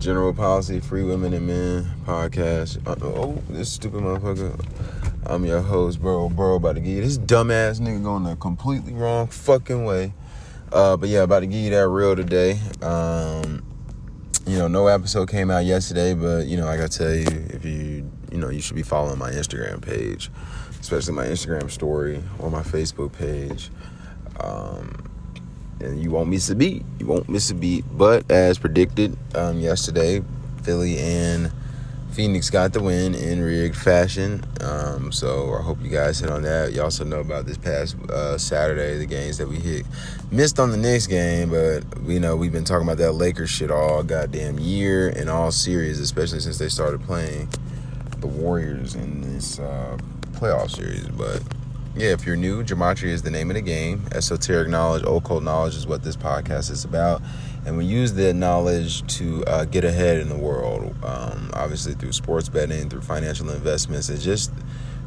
General Policy Free Women and Men podcast. Oh, this stupid motherfucker. I'm your host, Bro, about to give you this dumbass nigga going the completely wrong fucking way. But yeah, about to give you that real today. You know, no episode came out yesterday, but, you know, I got to tell you, if you should be following my Instagram page, especially my Instagram story or my Facebook page. And you won't miss a beat. But as predicted, yesterday, Philly and Phoenix got the win in rigged fashion. So I hope you guys hit on that. You also know about this past Saturday, the games that we hit. Missed on the Knicks game, but we know we've been talking about that Lakers shit all goddamn year and all series, especially since they started playing the Warriors in this playoff series. But yeah, if you're new, Gematria is the name of the game. Esoteric knowledge, occult knowledge is what this podcast is about. And we use the knowledge to get ahead in the world, obviously through sports betting, through financial investments, and just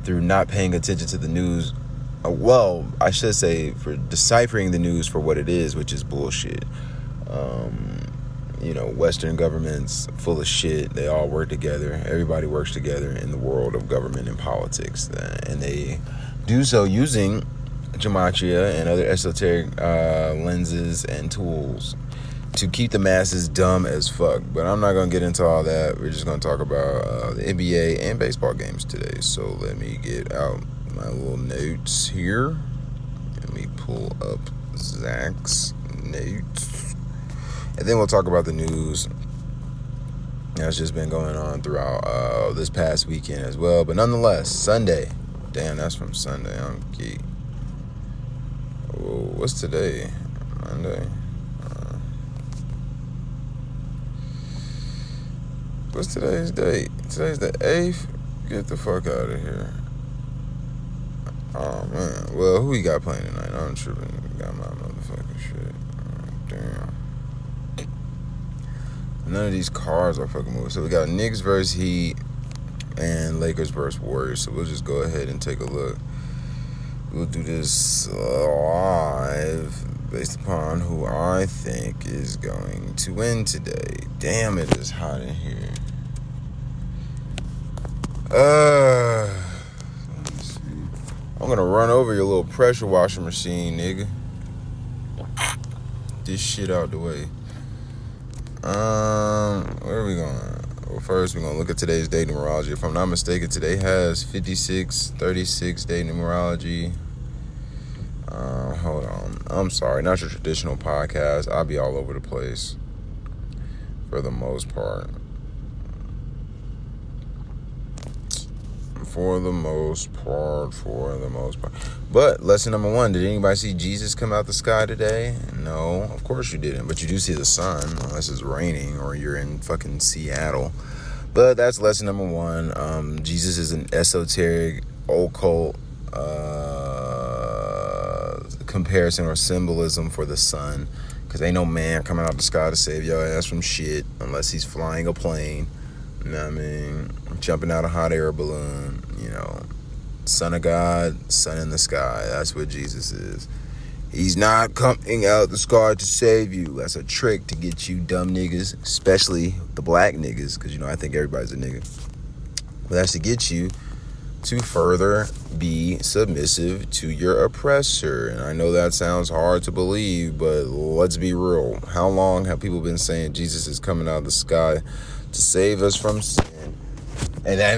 through not paying attention to the news. Well, I should say for deciphering the news for what it is, which is bullshit. You know, Western governments full of shit. They all work together. Everybody works together in the world of government and politics. And they do so using gematria and other esoteric lenses and tools to keep the masses dumb as fuck. But I'm not going to get into all that. We're just going to talk about the NBA and baseball games today. So let me get out my little notes here. Let me pull up Zach's notes. And then we'll talk about the news that's just been going on throughout this past weekend as well. But nonetheless, Sunday. Damn, that's from Sunday. I'm geek. Oh, what's today? Monday. What's today's date? Today's the 8th? Get the fuck out of here. Oh, man. Well, who we got playing tonight? I'm tripping. Got my motherfucking shit. Oh, damn. None of these cars are fucking moving. So we got Knicks versus Heat and Lakers versus Warriors. So we'll just go ahead and take a look. We'll do this live based upon who I think is going to win today. Damn, it is hot in here. Let me see. I'm gonna run over your little pressure washer machine, nigga. This shit out the way. Where are we going? Well, first, we're going to look at today's day numerology. If I'm not mistaken, today has 5636 day numerology. Hold on. I'm sorry. Not your traditional podcast. I'll be all over the place for the most part. For the most part. But lesson number one, did anybody see Jesus come out the sky today? No, of course you didn't. But you do see the sun, unless it's raining or you're in fucking Seattle. But that's lesson number one. Jesus is an esoteric, occult comparison or symbolism for the sun. Because ain't no man coming out the sky to save your ass from shit unless he's flying a plane. You know what I mean? Jumping out a hot air balloon, you know. Son of God, sun in the sky. That's what Jesus is. He's not coming out the sky to save you. That's a trick to get you dumb niggas, especially the black niggas, because, you know, I think everybody's a nigga. But that's to get you to further be submissive to your oppressor. And I know that sounds hard to believe, but let's be real. How long have people been saying Jesus is coming out of the sky to save us from sin? And I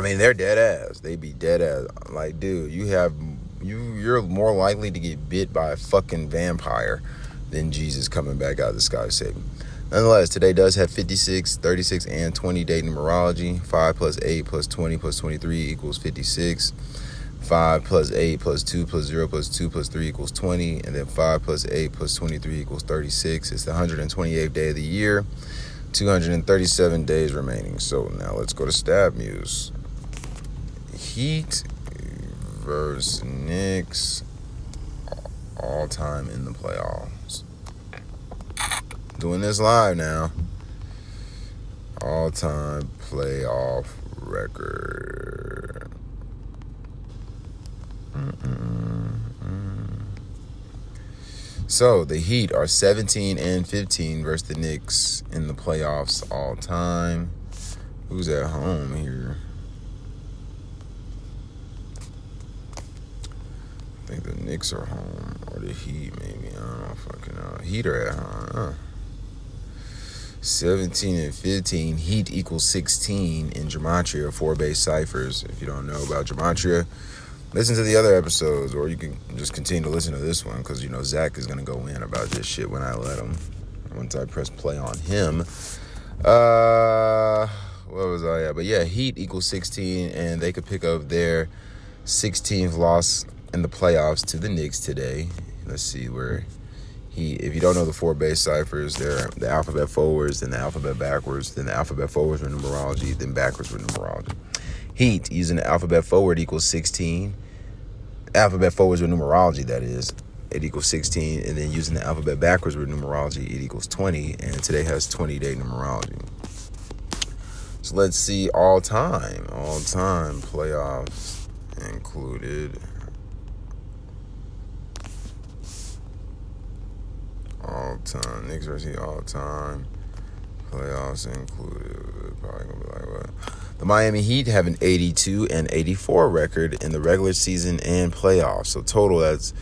mean, they're dead ass. They be dead ass. Like, dude, you're more likely to get bit by a fucking vampire than Jesus coming back out of the sky to save you. Nonetheless, today does have 56, 36, and 20 day numerology. 5 plus 8 plus 20 plus 23 equals 56. 5 plus 8 plus 2 plus 0 plus 2 plus 3 equals 20. And then 5 plus 8 plus 23 equals 36. It's the 128th day of the year. 237 days remaining. So now let's go to StatMuse. Heat versus Knicks, all time in the playoffs. Doing this live now. All time playoff record. So the Heat are 17-15 versus the Knicks in the playoffs all time. Who's at home here? I think the Knicks are home, or the Heat maybe. I don't know, fucking know. Heat are at home. 17-15. Heat equals 16 in Gematria, four base ciphers. If you don't know about Gematria, listen to the other episodes, or you can just continue to listen to this one, because, you know, Zach is going to go in about this shit when I let him, once I press play on him. What was I at? But yeah, Heat equals 16, and they could pick up their 16th loss in the playoffs to the Knicks today. Let's see where he, if you don't know the four base ciphers, they're the alphabet forwards, then the alphabet backwards, then the alphabet forwards with numerology, then backwards with numerology. Heat, using the alphabet forward, equals 16. Alphabet forwards with numerology, that is, it equals 16. And then using the alphabet backwards with numerology, it equals 20. And today has 20-day numerology. So let's see all-time. All-time playoffs included. All-time. Knicks versus all-time. Playoffs included. Probably going to be like what? The Miami Heat have an 82-84 record in the regular season and playoffs. So total, that's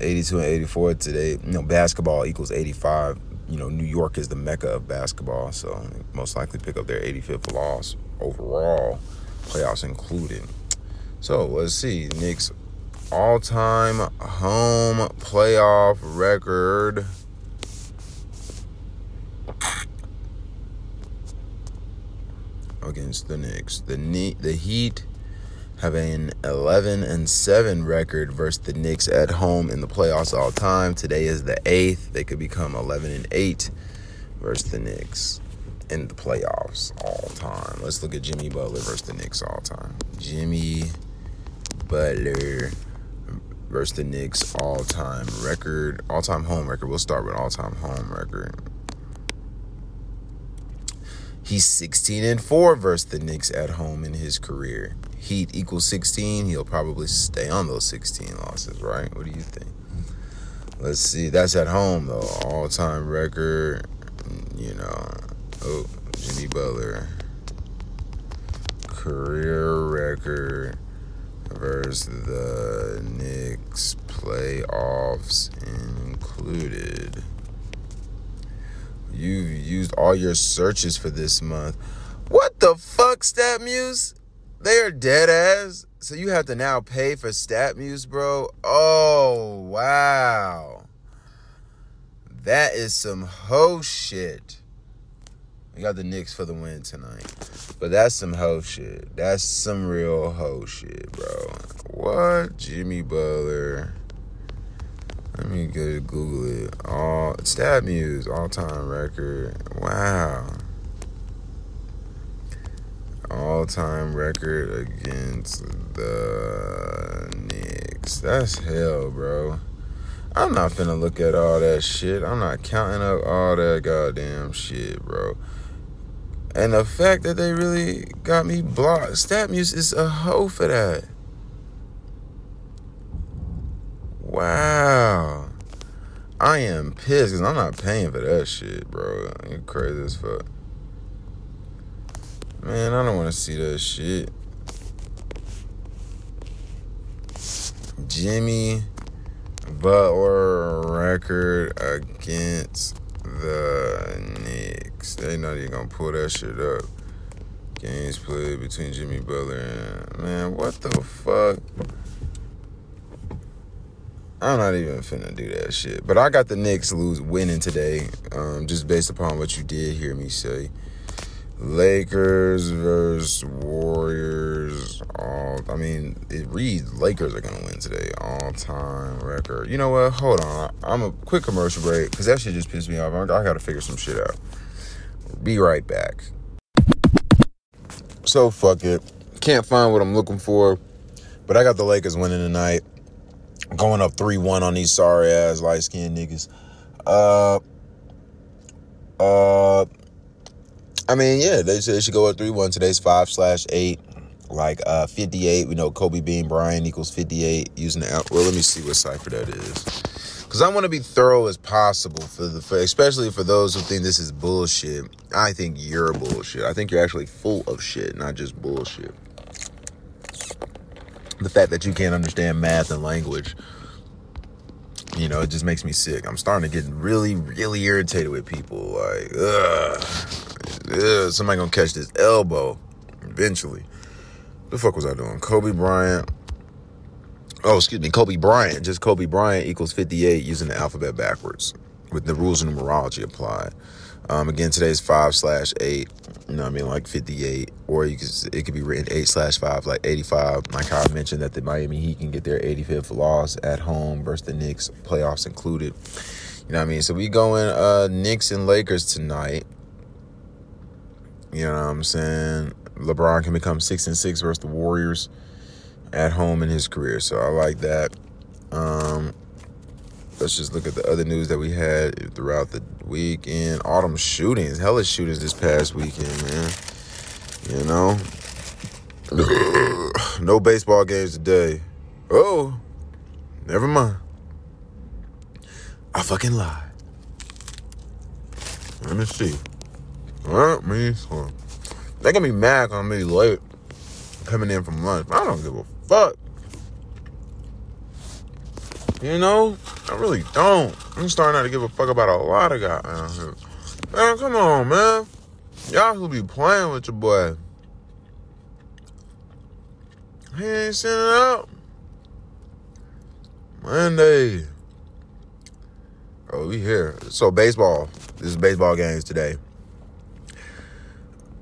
82-84 today. You know, basketball equals 85. You know, New York is the mecca of basketball, so most likely pick up their 85th loss overall, playoffs included. So let's see. Knicks all-time home playoff record. Against the Knicks, the Heat have an 11-7 record versus the Knicks at home in the playoffs all time. Today is the 8th. They could become 11-8 versus the Knicks in the playoffs all time. Let's look at Jimmy Butler versus the Knicks all time. Jimmy Butler versus the Knicks all time record, all time home record. We'll start with all time home record. He's 16-4 versus the Knicks at home in his career. Heat equals 16. He'll probably stay on those 16 losses, right? What do you think? Let's see. That's at home, though. All-time record, you know. Oh, Jimmy Butler. Career record versus the Knicks, playoffs included. You've used all your searches for this month. What the fuck, StatMuse? They are dead ass. So you have to now pay for StatMuse, bro? Oh, wow. That is some hoe shit. We got the Knicks for the win tonight. But that's some hoe shit. That's some real hoe shit, bro. What? Jimmy Butler. Let me go Google it. StatMuse all-time record. Wow. All-time record against the Knicks. That's hell, bro. I'm not finna look at all that shit. I'm not counting up all that goddamn shit, bro. And the fact that they really got me blocked. StatMuse is a hoe for that. Wow. I am pissed because I'm not paying for that shit, bro. You're crazy as fuck. Man, I don't want to see that shit. Jimmy Butler record against the Knicks. They not even going to pull that shit up. Games played between Jimmy Butler and... Man, what the fuck? I'm not even finna do that shit. But I got the Knicks winning today, just based upon what you did hear me say. Lakers versus Warriors. It reads Lakers are going to win today. All-time record. You know what? Hold on. I'm a quick commercial break because that shit just pissed me off. I got to figure some shit out. Be right back. So, fuck it. Can't find what I'm looking for, but I got the Lakers winning tonight. Going up 3-1 on these sorry-ass light-skinned niggas. They should go up 3-1. Today's 5/8, like 58. We know Kobe Bean Bryant equals 58 using the... Well, let me see what cipher that is. because I want to be thorough as possible for especially for those who think this is bullshit. I think you're bullshit. I think you're actually full of shit, not just bullshit. The fact that you can't understand math and language, you know, it just makes me sick. I'm starting to get really, really irritated with people. Like, ugh, somebody gonna catch this elbow eventually. What the fuck was I doing? Kobe Bryant. Oh, excuse me, Kobe Bryant. Just Kobe Bryant equals 58 using the alphabet backwards with the rules of numerology applied. Again, today's 5/8. You know what I mean? Like 58. Or it could be written 8/5, like 85. Like how I mentioned that the Miami Heat can get their 85th loss at home versus the Knicks, playoffs included. You know what I mean? So we going Knicks and Lakers tonight. You know what I'm saying? LeBron can become 6-6 versus the Warriors at home in his career. So I like that. Let's just look at the other news that we had throughout the weekend. Autumn shootings. Hella shootings this past weekend, man. You know? No baseball games today. Oh, never mind. I fucking lied. Let me see. Let me see. They're going to be mad on me late coming in from lunch. I don't give a fuck. You know, I really don't. I'm starting not to give a fuck about a lot of guys out here. Man, come on, man. Y'all who be playing with your boy. He ain't sending it out. Monday. Oh, we here. So, baseball. This is baseball games today.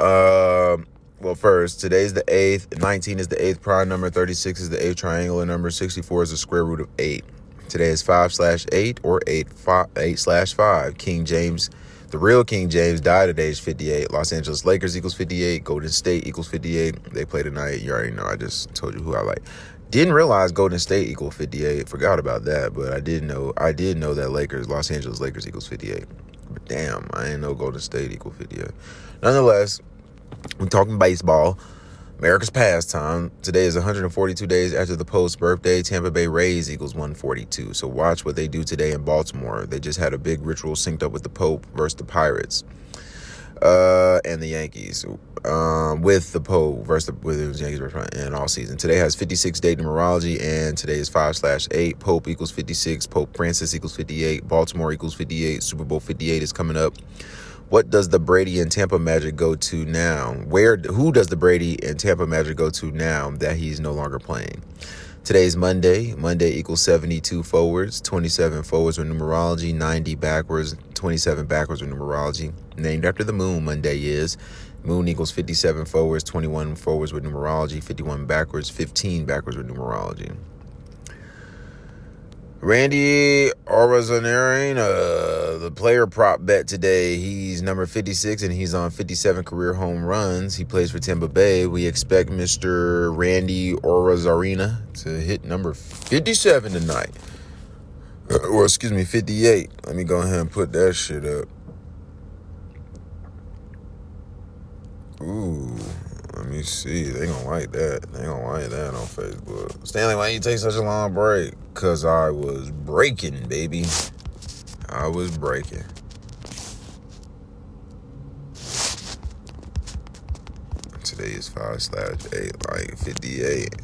Well, first, today's the 8th. 19 is the 8th prime number. 36 is the 8th triangular number. 64 is the square root of 8. Today is 5/8 or 8/5. King James, the real King James, died at age 58. Los Angeles Lakers equals 58. Golden State equals 58. They play tonight. You already know. I just told you who I like. Didn't realize Golden State equals 58. Forgot about that, but I did know. I did know that Los Angeles Lakers equals 58. But damn, I didn't know Golden State equals 58. Nonetheless, we're talking baseball. America's pastime. Today is 142 days after the Post's birthday. Tampa Bay Rays equals 142. So watch what they do today in Baltimore. They just had a big ritual synced up with the Pope versus the Pirates and the Yankees. With the Pope versus the Yankees in all season. Today has 56 day numerology, and today is 5/8. Pope equals 56. Pope Francis equals 58. Baltimore equals 58. Super Bowl 58 is coming up. What does the Brady and Tampa Magic go to now? Who does the Brady and Tampa Magic go to now that he's no longer playing? Today's Monday. Monday equals 72 forwards, 27 forwards with numerology, 90 backwards, 27 backwards with numerology. Named after the moon, Monday is. Moon equals 57 forwards, 21 forwards with numerology, 51 backwards, 15 backwards with numerology. Randy Arozarena, the player prop bet today. He's number 56, and he's on 57 career home runs. He plays for Tampa Bay. We expect Mr. Randy Arozarena to hit number 57 tonight. Or, excuse me, 58. Let me go ahead and put that shit up. Ooh, let me see. They gonna like that. They gonna like that on Facebook. Stanley, why you take such a long break? Because I was breaking, baby. I was breaking. Today is 5/8, like 58.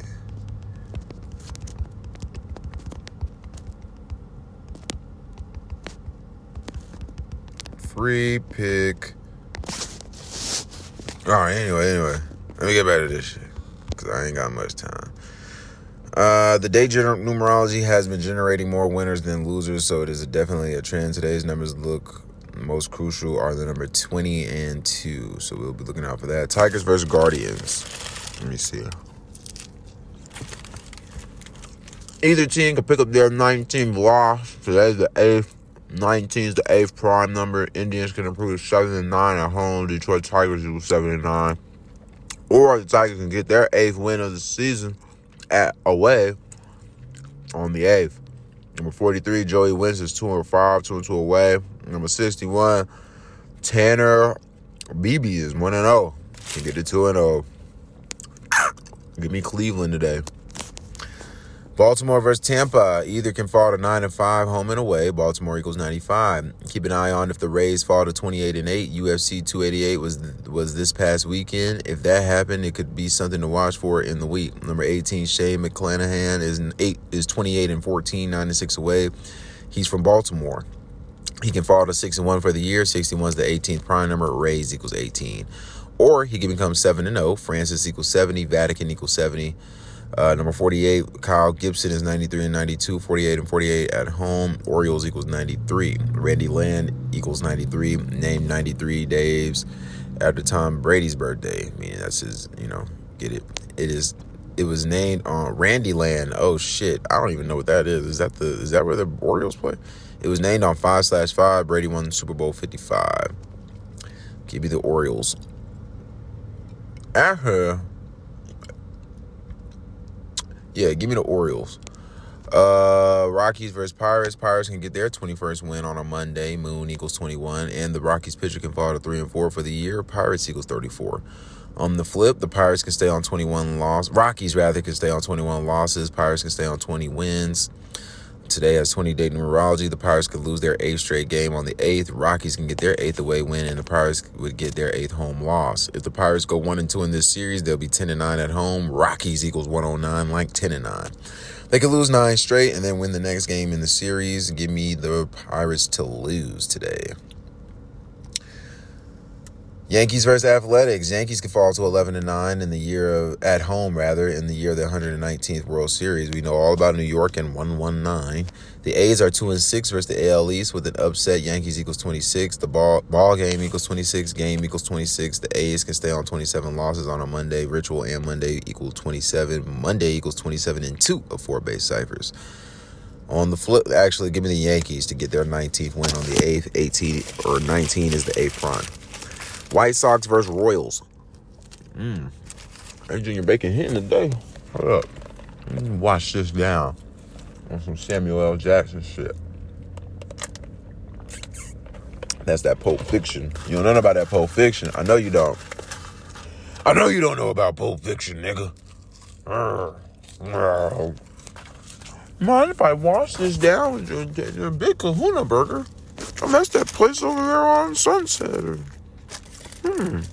Free pick. All right, anyway. Let me get back to this shit, because I ain't got much time. The day numerology has been generating more winners than losers, so it is definitely a trend. Today's numbers look most crucial are the number 20 and 2, so we'll be looking out for that. Tigers versus Guardians. Let me see. Either team can pick up their 19th loss. Today's the 8th. 19 is the 8th prime number. Indians can improve 7-9 at home. Detroit Tigers equals 7-9. Or the Tigers can get their 8th win of the season at away on the 8th. Number 43, Joey Wentz is 2-5, 2-2 away. Number 61, Tanner Beebe is 1-0. Can get to 2-0. Give me Cleveland today. Baltimore versus Tampa. Either can fall to 9-5 home and away. Baltimore equals 95. Keep an eye on if the Rays fall to 28-8. UFC 288 was this past weekend. If that happened, it could be something to watch for in the week. Number 18, Shane McClanahan is 28-14, 9-6 away. He's from Baltimore. He can fall to 6-1 for the year. 61 is the 18th prime number. Rays equals 18. Or he can become 7-0. Francis equals 70. Vatican equals 70. Number 48, Kyle Gibson is 93-92. 48-48 at home. Orioles equals 93. Randy Land equals 93. Named 93 days after Tom Brady's birthday. I mean, that's his, get it. It was named on Randy Land. Oh, shit. I don't even know what that is. Is that where the Orioles play? It was named on 5/5. Brady won Super Bowl 55. Give me the Orioles. Yeah, give me the Orioles. Rockies versus Pirates. Pirates can get their 21st win on a Monday. Moon equals 21. And the Rockies pitcher can fall to 3-4 for the year. Pirates equals 34. On the flip, the Pirates can stay on 21 losses. Rockies, rather, can stay on 21 losses. Pirates can stay on 20 wins. Today has 20-day numerology. The Pirates could lose their 8th straight game on the 8th. Rockies can get their 8th away win, and the Pirates would get their 8th home loss. If the Pirates go 1-2 in this series, they'll be 10-9 at home. Rockies equals 109, like 10-9. They could lose 9 straight and then win the next game in the series. Give me the Pirates to lose today. Yankees versus Athletics. Yankees could fall to 11-9 in the year of at home, rather, in the year of the 119th World Series. We know all about New York and 119. The A's are 2-6 versus the AL East with an upset. Yankees equals 26. The ball game equals 26. Game equals 26. The A's can stay on 27 losses on a Monday. Ritual and Monday equal 27. Monday equals 27-2 of 4 base ciphers. On the flip, actually, give me the Yankees to get their 19th win on the 8th. 18 or 19 is the 8th prime. White Sox versus Royals. Hey, Junior Bacon hitting today. Hold up. Let me wash this down on some Samuel L. Jackson shit. That's that Pulp Fiction. You don't know about that Pulp Fiction. I know you don't. I know you don't know about Pulp Fiction, nigga. Mind if I wash this down with your big kahuna burger? Oh, that's that place over there on Sunset or... Why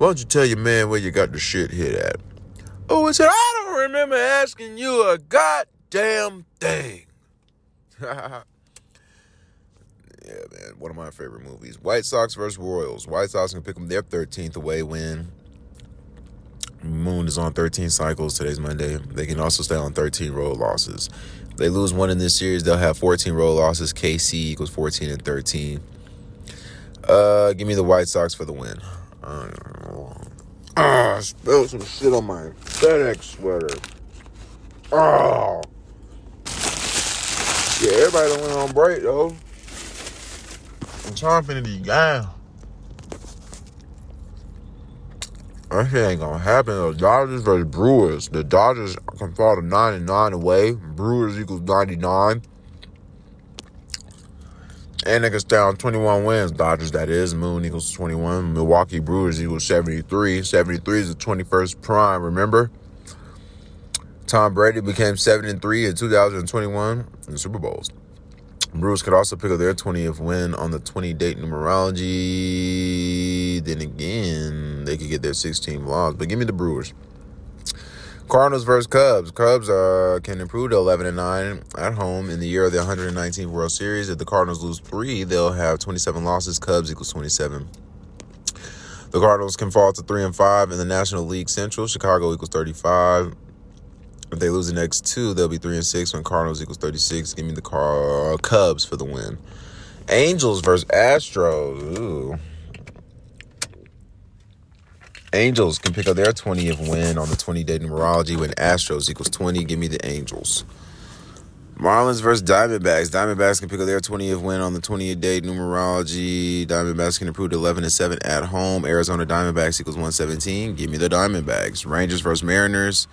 don't you tell your man where you got the shit hit at? Oh, it said, I don't remember asking you a goddamn thing. Yeah, man, one of my favorite movies. White Sox versus Royals. White Sox can pick them their 13th away win. Moon is on 13 cycles. Today's Monday. They can also stay on 13 road losses. If they lose one in this series, they'll have 14 road losses. KC equals 14-13. Give me the White Sox for the win. I spilled some shit on my FedEx sweater. Oh. Yeah, everybody done went on break, though. I'm chomping at these guys. That shit ain't gonna happen. The Dodgers versus Brewers. The Dodgers can fall to 9-9 away. Brewers equals 99. And they can stay on 21 wins. Dodgers, that is. Moon equals 21. Milwaukee Brewers equals 73. 73 is the 21st prime, remember? Tom Brady became 7-3 in 2021 in the Super Bowls. Brewers could also pick up their 20th win on the 20-date numerology. Then again, they could get their 16th loss. But give me the Brewers. Cardinals versus Cubs. Cubs can improve to 11-9 at home in the year of the 119th World Series. If the Cardinals lose 3, they'll have 27 losses. Cubs equals 27. The Cardinals can fall to 3-5 in the National League Central. Chicago equals 35. If they lose the next 2, they'll be 3-6 when Cardinals equals 36. Give me the Cubs for the win. Angels versus Astros. Ooh. Angels can pick up their 20th win on the 20-day numerology when Astros equals 20. Give me the Angels. Marlins versus Diamondbacks. Diamondbacks can pick up their 20th win on the 20-day numerology. Diamondbacks can improve to 11-7 at home. Arizona Diamondbacks equals 117. Give me the Diamondbacks. Rangers versus Mariners.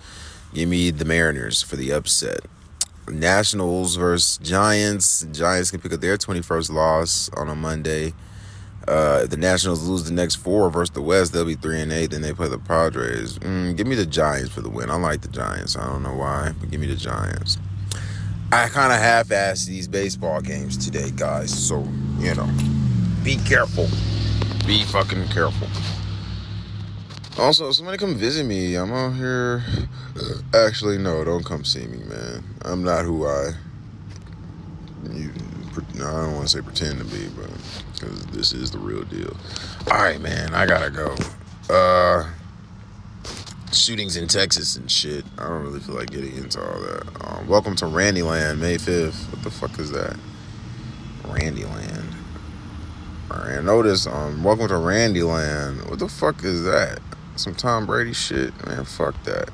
Give me the Mariners for the upset. Nationals versus Giants. Giants can pick up their 21st loss on a Monday. If the Nationals lose the next four versus the West, they'll be 3-8. Then they play the Padres. Give me the Giants for the win. I like the Giants. I don't know why, but give me the Giants. I kind of half-assed these baseball games today, guys. So, you know, be careful. Be fucking careful. Also, somebody come visit me. I'm out here. Actually, no, don't come see me, man. I'm not who I don't want to say pretend to be, but because this is the real deal. All right, man, I gotta go. Shootings in Texas and shit. I don't really feel like getting into all that. Welcome to Randyland, May 5th. What the fuck is that? Randyland. All right, notice. Welcome to Randyland. What the fuck is that? Some Tom Brady shit, man. Fuck that.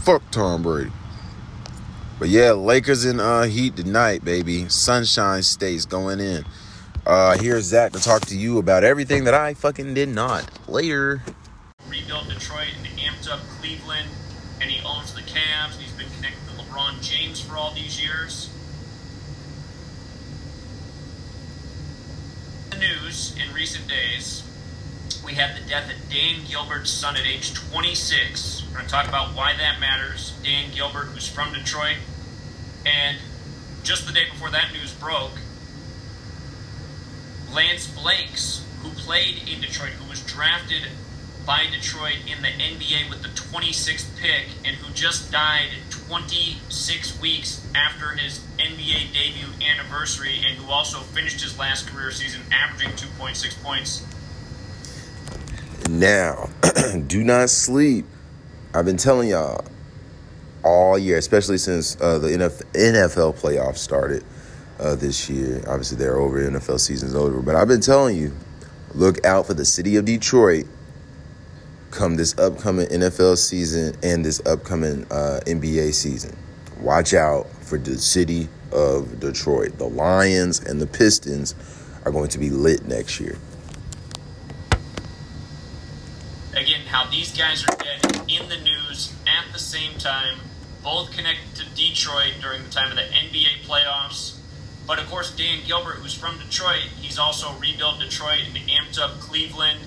Fuck Tom Brady. But yeah, Lakers and Heat tonight, baby. Sunshine State's going in. Here's Zach to talk to you about everything that I fucking did not. Later. Rebuilt Detroit and amped up Cleveland, and he owns the Cavs, and he's been connected to LeBron James for all these years. In the news in recent days, we had the death of Dan Gilbert's son at age 26. We're going to talk about why that matters. Dan Gilbert, who's from Detroit. And just the day before that news broke, Lance Blakes, who played in Detroit, who was drafted by Detroit in the NBA with the 26th pick, and who just died 26 weeks after his NBA debut anniversary, and who also finished his last career season averaging 2.6 points. Now, do not sleep. I've been telling y'all all year, especially since the NFL playoffs started this year. Obviously, they're over. NFL season's over. But I've been telling you, look out for the city of Detroit come this upcoming NFL season and this upcoming NBA season. Watch out for the city of Detroit. The Lions and the Pistons are going to be lit next year. Again, how these guys are dead in the news at the same time, both connected to Detroit during the time of the NBA playoffs. But, of course, Dan Gilbert, who's from Detroit, he's also rebuilt Detroit and amped up Cleveland,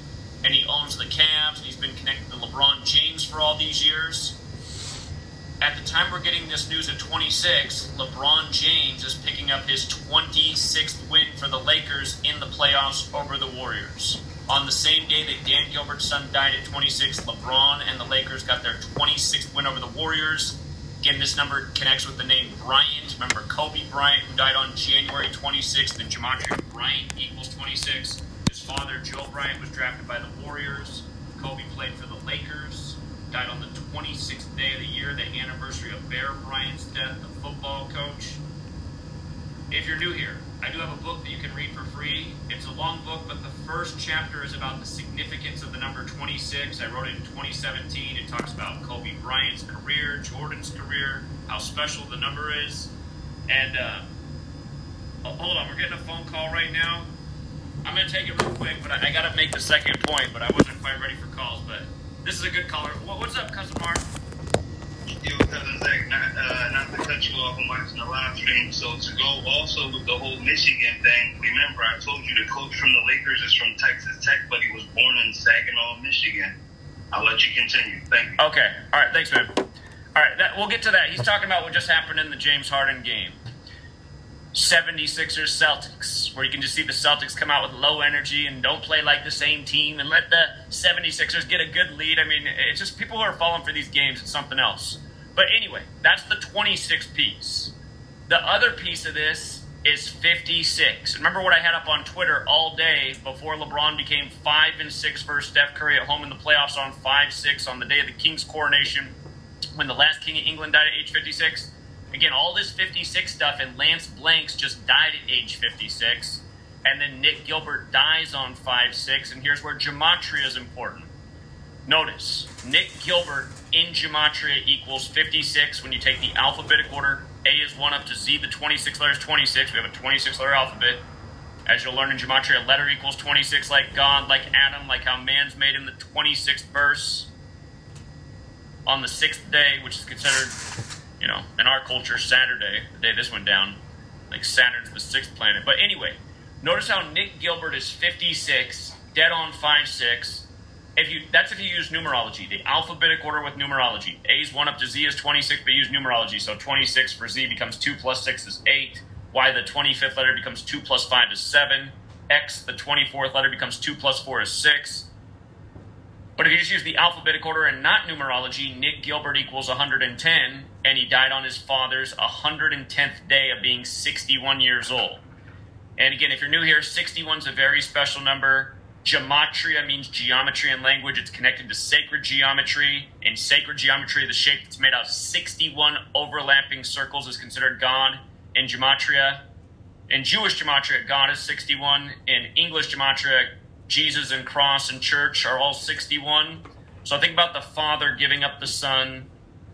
and he owns the Cavs, and he's been connected to LeBron James for all these years. At the time we're getting this news at 26, LeBron James is picking up his 26th win for the Lakers in the playoffs over the Warriors. On the same day that Dan Gilbert's son died at 26, LeBron and the Lakers got their 26th win over the Warriors. Again, this number connects with the name Bryant. Remember Kobe Bryant, who died on January 26th, and Gematria Bryant equals 26. His father, Joe Bryant, was drafted by the Warriors. Kobe played for the Lakers, died on the 26th day of the year, the anniversary of Bear Bryant's death, the football coach. If you're new here, I do have a book that you can read for free. It's a long book, but the first chapter is about the significance of the number 26. I wrote it in 2017. It talks about Kobe Bryant's career, Jordan's career, how special the number is. And, hold on, we're getting a phone call right now. I'm going to take it real quick, but I got to make the second point, but I wasn't quite ready for calls. But this is a good caller. What's up, Cousin Mark? Yo, Cousin Zach, not to cut you off, I'm watching the live stream. So to go also with the whole Michigan thing, remember I told you the coach from the Lakers is from Texas Tech, but he was born in Saginaw, Michigan. I'll let you continue. Thank you. Okay. All right. Thanks, man. All right. We'll get to that. He's talking about what just happened in the James Harden game. 76ers Celtics, where you can just see the Celtics come out with low energy and don't play like the same team and let the 76ers get a good lead. I mean, it's just people who are falling for these games. It's something else. But anyway, that's the 26 piece. The other piece of this is 56. Remember what I had up on Twitter all day before LeBron became 5-6 versus Steph Curry at home in the playoffs on 5-6 on the day of the King's coronation when the last King of England died at age 56? Again, all this 56 stuff, and Lance Blanks just died at age 56. And then Nick Gilbert dies on 5-6, and here's where Gematria is important. Notice, Nick Gilbert in Gematria equals 56 when you take the alphabetic order. A is 1 up to Z, the 26 letters 26. We have a 26-letter alphabet. As you'll learn in Gematria, a letter equals 26, like God, like Adam, like how man's made in the 26th verse. On the 6th day, which is considered... you know, in our culture, Saturday, the day this went down, like Saturn's the sixth planet. But anyway, Notice how Nick Gilbert is 56, dead on 5'6". That's if you use numerology, the alphabetic order with numerology. A is 1 up to Z is 26, but use numerology. So 26 for Z becomes 2 plus 6 is 8. Y, the 25th letter, becomes 2 plus 5 is 7. X, the 24th letter, becomes 2 plus 4 is 6. But if you just use the alphabetic order and not numerology, Nick Gilbert equals 110, and he died on his father's 110th day of being 61 years old. And again, if you're new here, 61 is a very special number. Gematria means geometry in language. It's connected to sacred geometry. In sacred geometry, the shape that's made out of 61 overlapping circles is considered God. In Gematria, in Jewish Gematria, God is 61. In English Gematria, Jesus and cross and church are all 61. So think about the Father giving up the Son,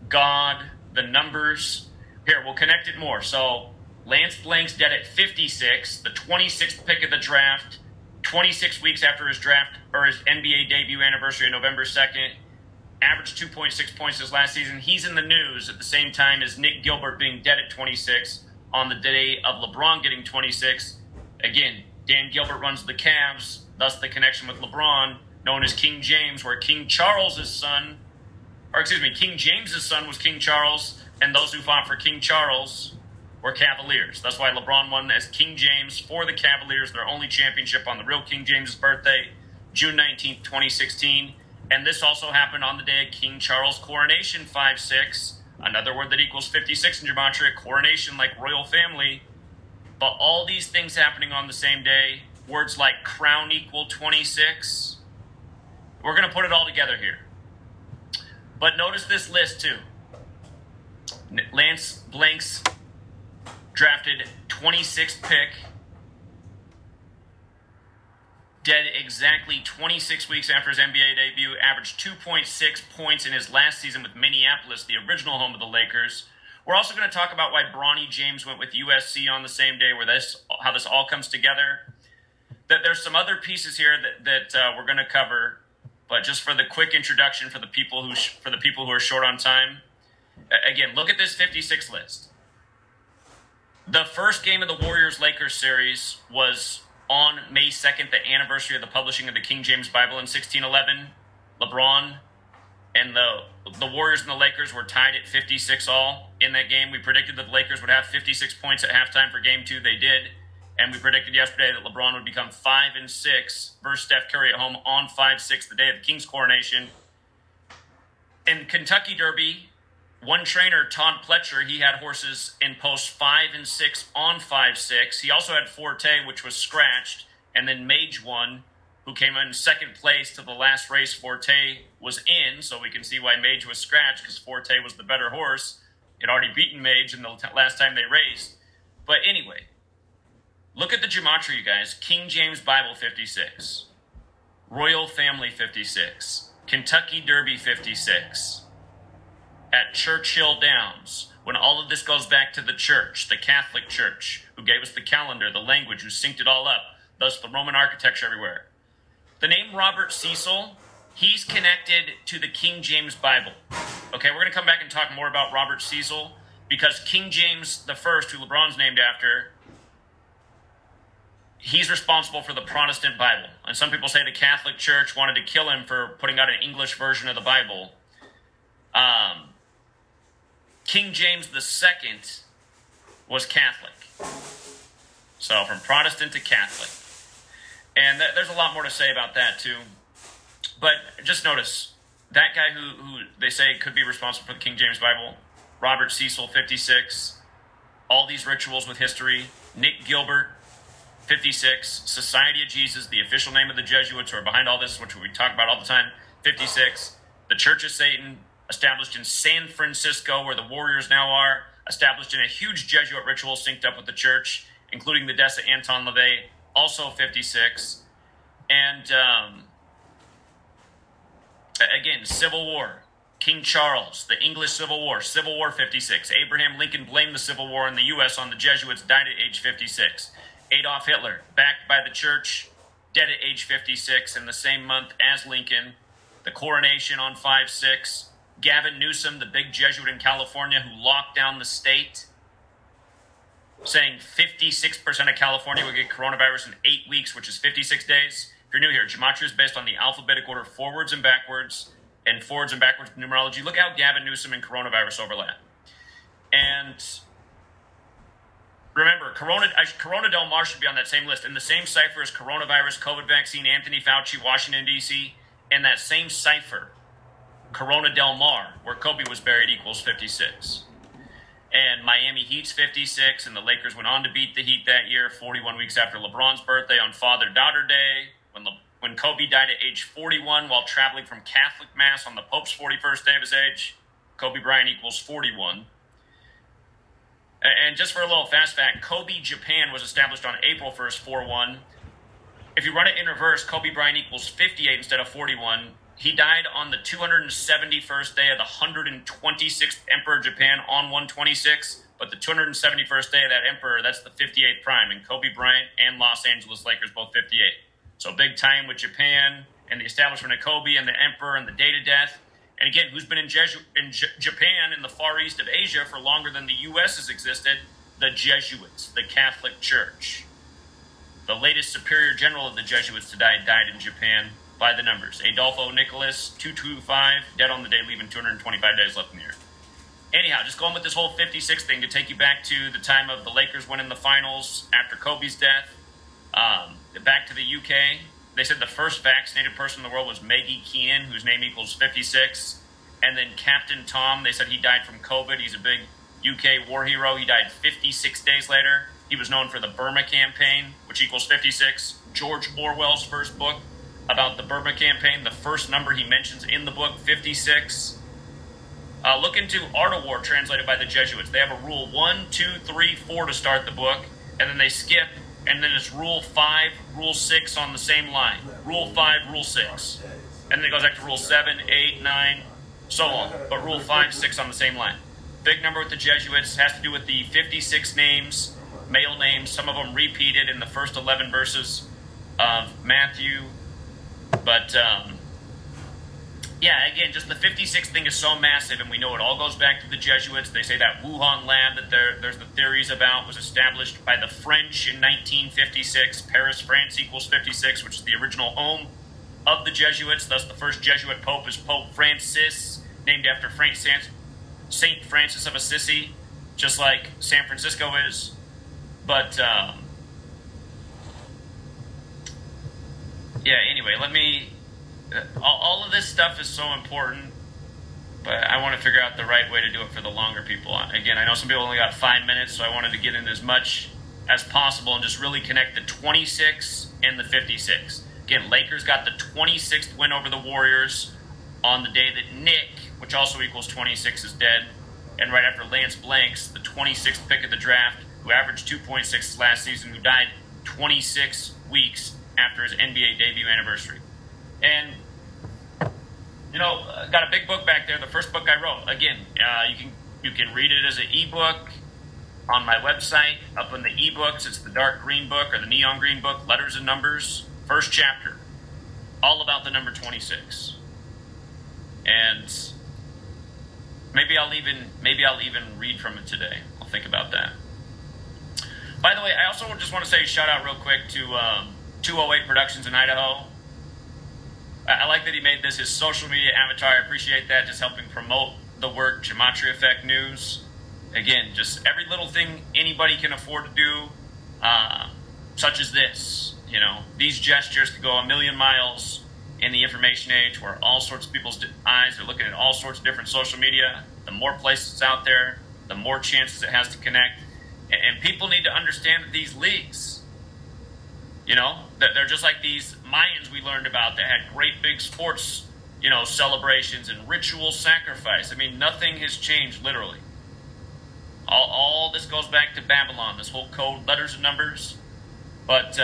God, the numbers. Here, we'll connect it more. So Lance Blank's dead at 56, the 26th pick of the draft, 26 weeks after his draft or his NBA debut anniversary on November 2nd, averaged 2.6 points this last season. He's in the news at the same time as Nick Gilbert being dead at 26 on the day of LeBron getting 26. Again, Dan Gilbert runs the Cavs, thus the connection with LeBron, known as King James, where King James's son was King Charles, and those who fought for King Charles were Cavaliers. That's why LeBron won as King James for the Cavaliers, their only championship on the real King James' birthday, June 19th, 2016. And this also happened on the day of King Charles' coronation, 5'6", another word that equals 56 in Gematria, coronation like royal family. But all these things happening on the same day, words like crown equal 26, we're going to put it all together here. But notice this list too. Lance Blank's drafted 26th pick, dead exactly 26 weeks after his NBA debut, averaged 2.6 points in his last season with Minneapolis, the original home of the Lakers. We're also going to talk about why Bronny James went with USC on the same day, how this all comes together. That there's some other pieces here that we're going to cover, but just for the quick introduction for the people who are short on time. Again, look at this 56 list. The first game of the Warriors-Lakers series was on May 2nd, the anniversary of the publishing of the King James Bible in 1611. LeBron and the Warriors and the Lakers were tied at 56 all in that game. We predicted that the Lakers would have 56 points at halftime for game 2. They did. And we predicted yesterday that LeBron would become 5-6 versus Steph Curry at home on 5-6, the day of the King's coronation. In Kentucky Derby, one trainer, Todd Pletcher, he had horses in posts 5 and 6 on 5-6. He also had Forte, which was scratched, and then Mage won, who came in second place to the last race Forte was in. So we can see why Mage was scratched, because Forte was the better horse. It already beaten Mage in the last time they raced. But anyway, look at the Gematria, you guys. King James Bible 56, Royal Family 56, Kentucky Derby 56. At Churchill Downs, when all of this goes back to the church, the Catholic Church, who gave us the calendar, the language, who synced it all up, thus the Roman architecture everywhere. The name Robert Cecil, he's connected to the King James Bible. Okay, we're going to come back and talk more about Robert Cecil, because King James I, who LeBron's named after, he's responsible for the Protestant Bible. And some people say the Catholic Church wanted to kill him for putting out an English version of the Bible. King James II was Catholic. So from Protestant to Catholic. And there's a lot more to say about that too. But just notice, that guy who they say could be responsible for the King James Bible, Robert Cecil, 56, all these rituals with history, Nick Gilbert, 56, Society of Jesus, the official name of the Jesuits who are behind all this, which we talk about all the time, 56, the Church of Satan, established in San Francisco, where the Warriors now are, established in a huge Jesuit ritual synced up with the church, including the deaths of Anton LaVey, also 56. And again, Civil War, King Charles, the English Civil War 56. Abraham Lincoln blamed the Civil War in the U.S. on the Jesuits, died at age 56. Adolf Hitler, backed by the church, dead at age 56 in the same month as Lincoln. The coronation on 5-6. Gavin Newsom, the big Jesuit in California who locked down the state. saying 56% of California will get coronavirus in 8 weeks, which is 56 days. If you're new here, Gematria is based on the alphabetic order forwards and backwards numerology. Look how Gavin Newsom and coronavirus overlap. And remember, Corona Del Mar should be on that same list. In the same cipher as coronavirus, COVID vaccine, Anthony Fauci, Washington, D.C., and that same cipher, Corona Del Mar, where Kobe was buried, equals 56. And Miami Heat's 56, and the Lakers went on to beat the Heat that year, 41 weeks after LeBron's birthday on Father-Daughter Day, when Kobe died at age 41 while traveling from Catholic Mass on the Pope's 41st day of his age. Kobe Bryant equals 41. And just for a little fast fact, Kobe Japan was established on April 1st, 4-1. If you run it in reverse, Kobe Bryant equals 58 instead of 41. He died on the 271st day of the 126th Emperor of Japan on 126, but the 271st day of that Emperor, that's the 58th prime, and Kobe Bryant and Los Angeles Lakers both 58. So big time with Japan and the establishment of Kobe and the Emperor and the date of death. And again, who's been in Japan in the far east of Asia for longer than the U.S. has existed? The Jesuits, the Catholic Church. The latest superior general of the Jesuits to die died in Japan. By the numbers, Adolfo Nicholas, 225, dead on the day, leaving 225 days left in the year. Anyhow, just going with this whole 56 thing to take you back to the time of the Lakers winning the finals after Kobe's death. Back to the UK. They said the first vaccinated person in the world was Maggie Keenan, whose name equals 56. And then Captain Tom, they said he died from COVID. He's a big UK war hero. He died 56 days later. He was known for the Burma campaign, which equals 56. George Orwell's first book about the Burma campaign, the first number he mentions in the book, 56. Look into Art of War, translated by the Jesuits. They have a rule 1, 2, 3, 4 to start the book, and then they skip, and then it's rule 5, rule 6 on the same line. Rule 5, rule 6. And then it goes back to rule 7, 8, 9, so on. But rule 5, 6 on the same line. Big number with the Jesuits has to do with the 56 names, male names, some of them repeated in the first 11 verses of Matthew. But, yeah, again, just the 56 thing is so massive, and we know it all goes back to the Jesuits. They say that Wuhan lab that there's the theories about was established by the French in 1956. Paris, France equals 56, which is the original home of the Jesuits. Thus, the first Jesuit pope is Pope Francis, named after St. Francis of Assisi, just like San Francisco is. But, yeah, anyway, all of this stuff is so important, but I want to figure out the right way to do it for the longer people. Again, I know some people only got 5 minutes, so I wanted to get in as much as possible and just really connect the 26 and the 56. Again, Lakers got the 26th win over the Warriors on the day that Nick, which also equals 26, is dead. And right after Lance Blanks, the 26th pick of the draft, who averaged 2.6 last season, who died 26 weeks after his NBA debut anniversary. And, you know, got a big book back there, the first book I wrote. Again, you can read it as an ebook on my website. Up in the ebooks, it's the dark green book or the neon green book, Letters and Numbers, first chapter, all about the number 26. And maybe I'll even read from it today. I'll think about that. By the way, I also just want to say a shout out real quick to 208 Productions in Idaho. I like that he made this his social media avatar. I appreciate that, just helping promote the work, Gematria Effect News. Again, just every little thing anybody can afford to do, such as this. You know, these gestures could go a million miles in the information age where all sorts of people's eyes are looking at all sorts of different social media. The more places out there, the more chances it has to connect. And people need to understand that these leagues, you know, they're just like these Mayans we learned about that had great big sports, you know, celebrations and ritual sacrifice. I mean, nothing has changed, literally. All this goes back to Babylon, this whole code, letters and numbers. But,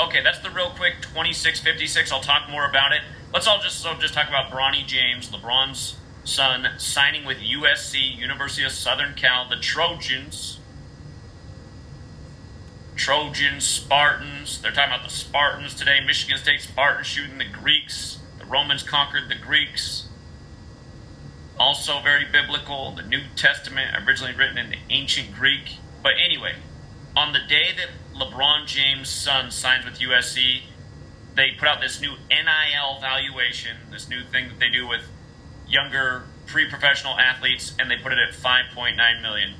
okay, that's the real quick 2656. I'll talk more about it. Let's all just talk about Bronny James, LeBron's son, signing with USC, University of Southern Cal, the Trojans, Spartans, they're talking about the Spartans today. Michigan State Spartans shooting the Greeks. The Romans conquered the Greeks. Also very biblical. The New Testament originally written in ancient Greek. But anyway, on the day that LeBron James' son signs with USC, they put out this new NIL valuation, this new thing that they do with younger pre-professional athletes, and they put it at $5.9 million.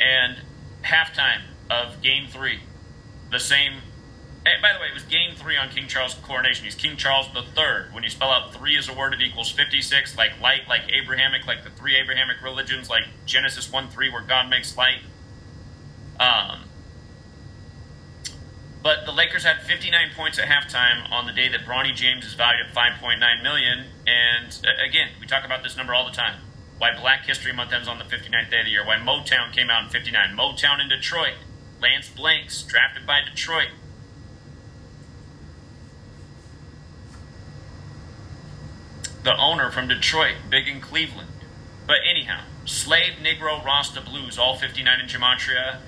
And halftime of Game 3, the same... Hey, by the way, it was Game 3 on King Charles' coronation. He's King Charles III. When you spell out 3 as a word, it equals 56, like light, like Abrahamic, like the three Abrahamic religions, like Genesis 1:3, where God makes light. But the Lakers had 59 points at halftime on the day that Bronny James is valued at $5.9 million. And, again, we talk about this number all the time. Why Black History Month ends on the 59th day of the year. Why Motown came out in 59. Motown in Detroit. Lance Blanks, drafted by Detroit. The owner from Detroit, big in Cleveland. But anyhow, slave, Negro, Rasta, blues, all 59 in Gematria.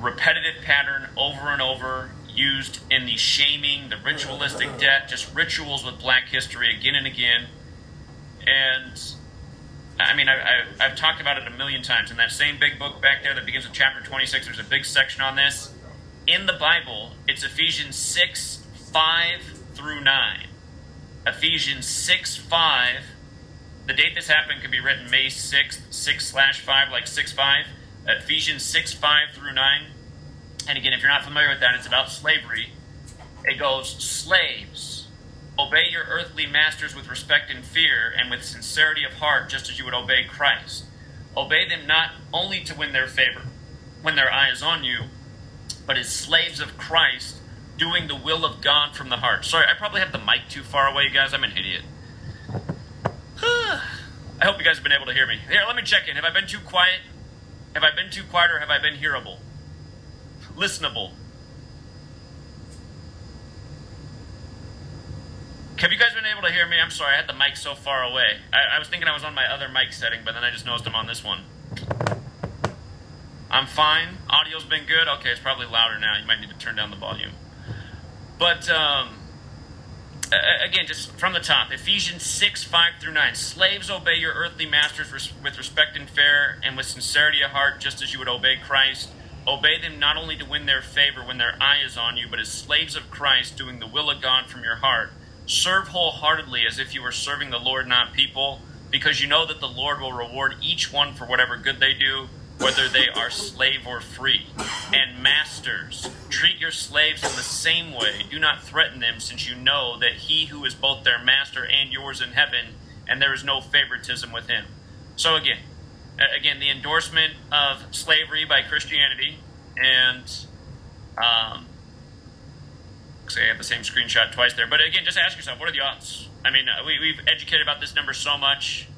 Repetitive pattern over and over, used in the shaming, the ritualistic debt, just rituals with Black history again and again. And, I mean, I've talked about it a million times. In that same big book back there that begins with chapter 26, there's a big section on this. In the Bible, it's Ephesians 6:5-9. Ephesians 6:5. The date this happened could be written May 6th, 6/5, like 6-5. Ephesians 6:5-9. And again, if you're not familiar with that, it's about slavery. It goes, slaves, obey your earthly masters with respect and fear and with sincerity of heart, just as you would obey Christ. Obey them not only to win their favor when their eye is on you, but as slaves of Christ, doing the will of God from the heart. Sorry, I probably have the mic too far away, you guys. I'm an idiot. I hope you guys have been able to hear me. Here, let me check in. Have I been too quiet? Have I been too quiet, or have I been hearable? Listenable? Have you guys been able to hear me? I'm sorry, I had the mic so far away. I was thinking I was on my other mic setting, but then I just noticed I'm on this one. I'm fine. Audio's been good. Okay, it's probably louder now. You might need to turn down the volume. But, again, just from the top, Ephesians 6:5-9. Slaves, obey your earthly masters with respect and fear and with sincerity of heart, just as you would obey Christ. Obey them not only to win their favor when their eye is on you, but as slaves of Christ, doing the will of God from your heart. Serve wholeheartedly as if you were serving the Lord, not people, because you know that the Lord will reward each one for whatever good they do, whether they are slave or free. And masters, treat your slaves in the same way. Do not threaten them, since you know that he who is both their master and yours in heaven, and there is no favoritism with him. So again, the endorsement of slavery by Christianity, and I have the same screenshot twice there. But again, just ask yourself, what are the odds? I mean, we've educated about this number so much.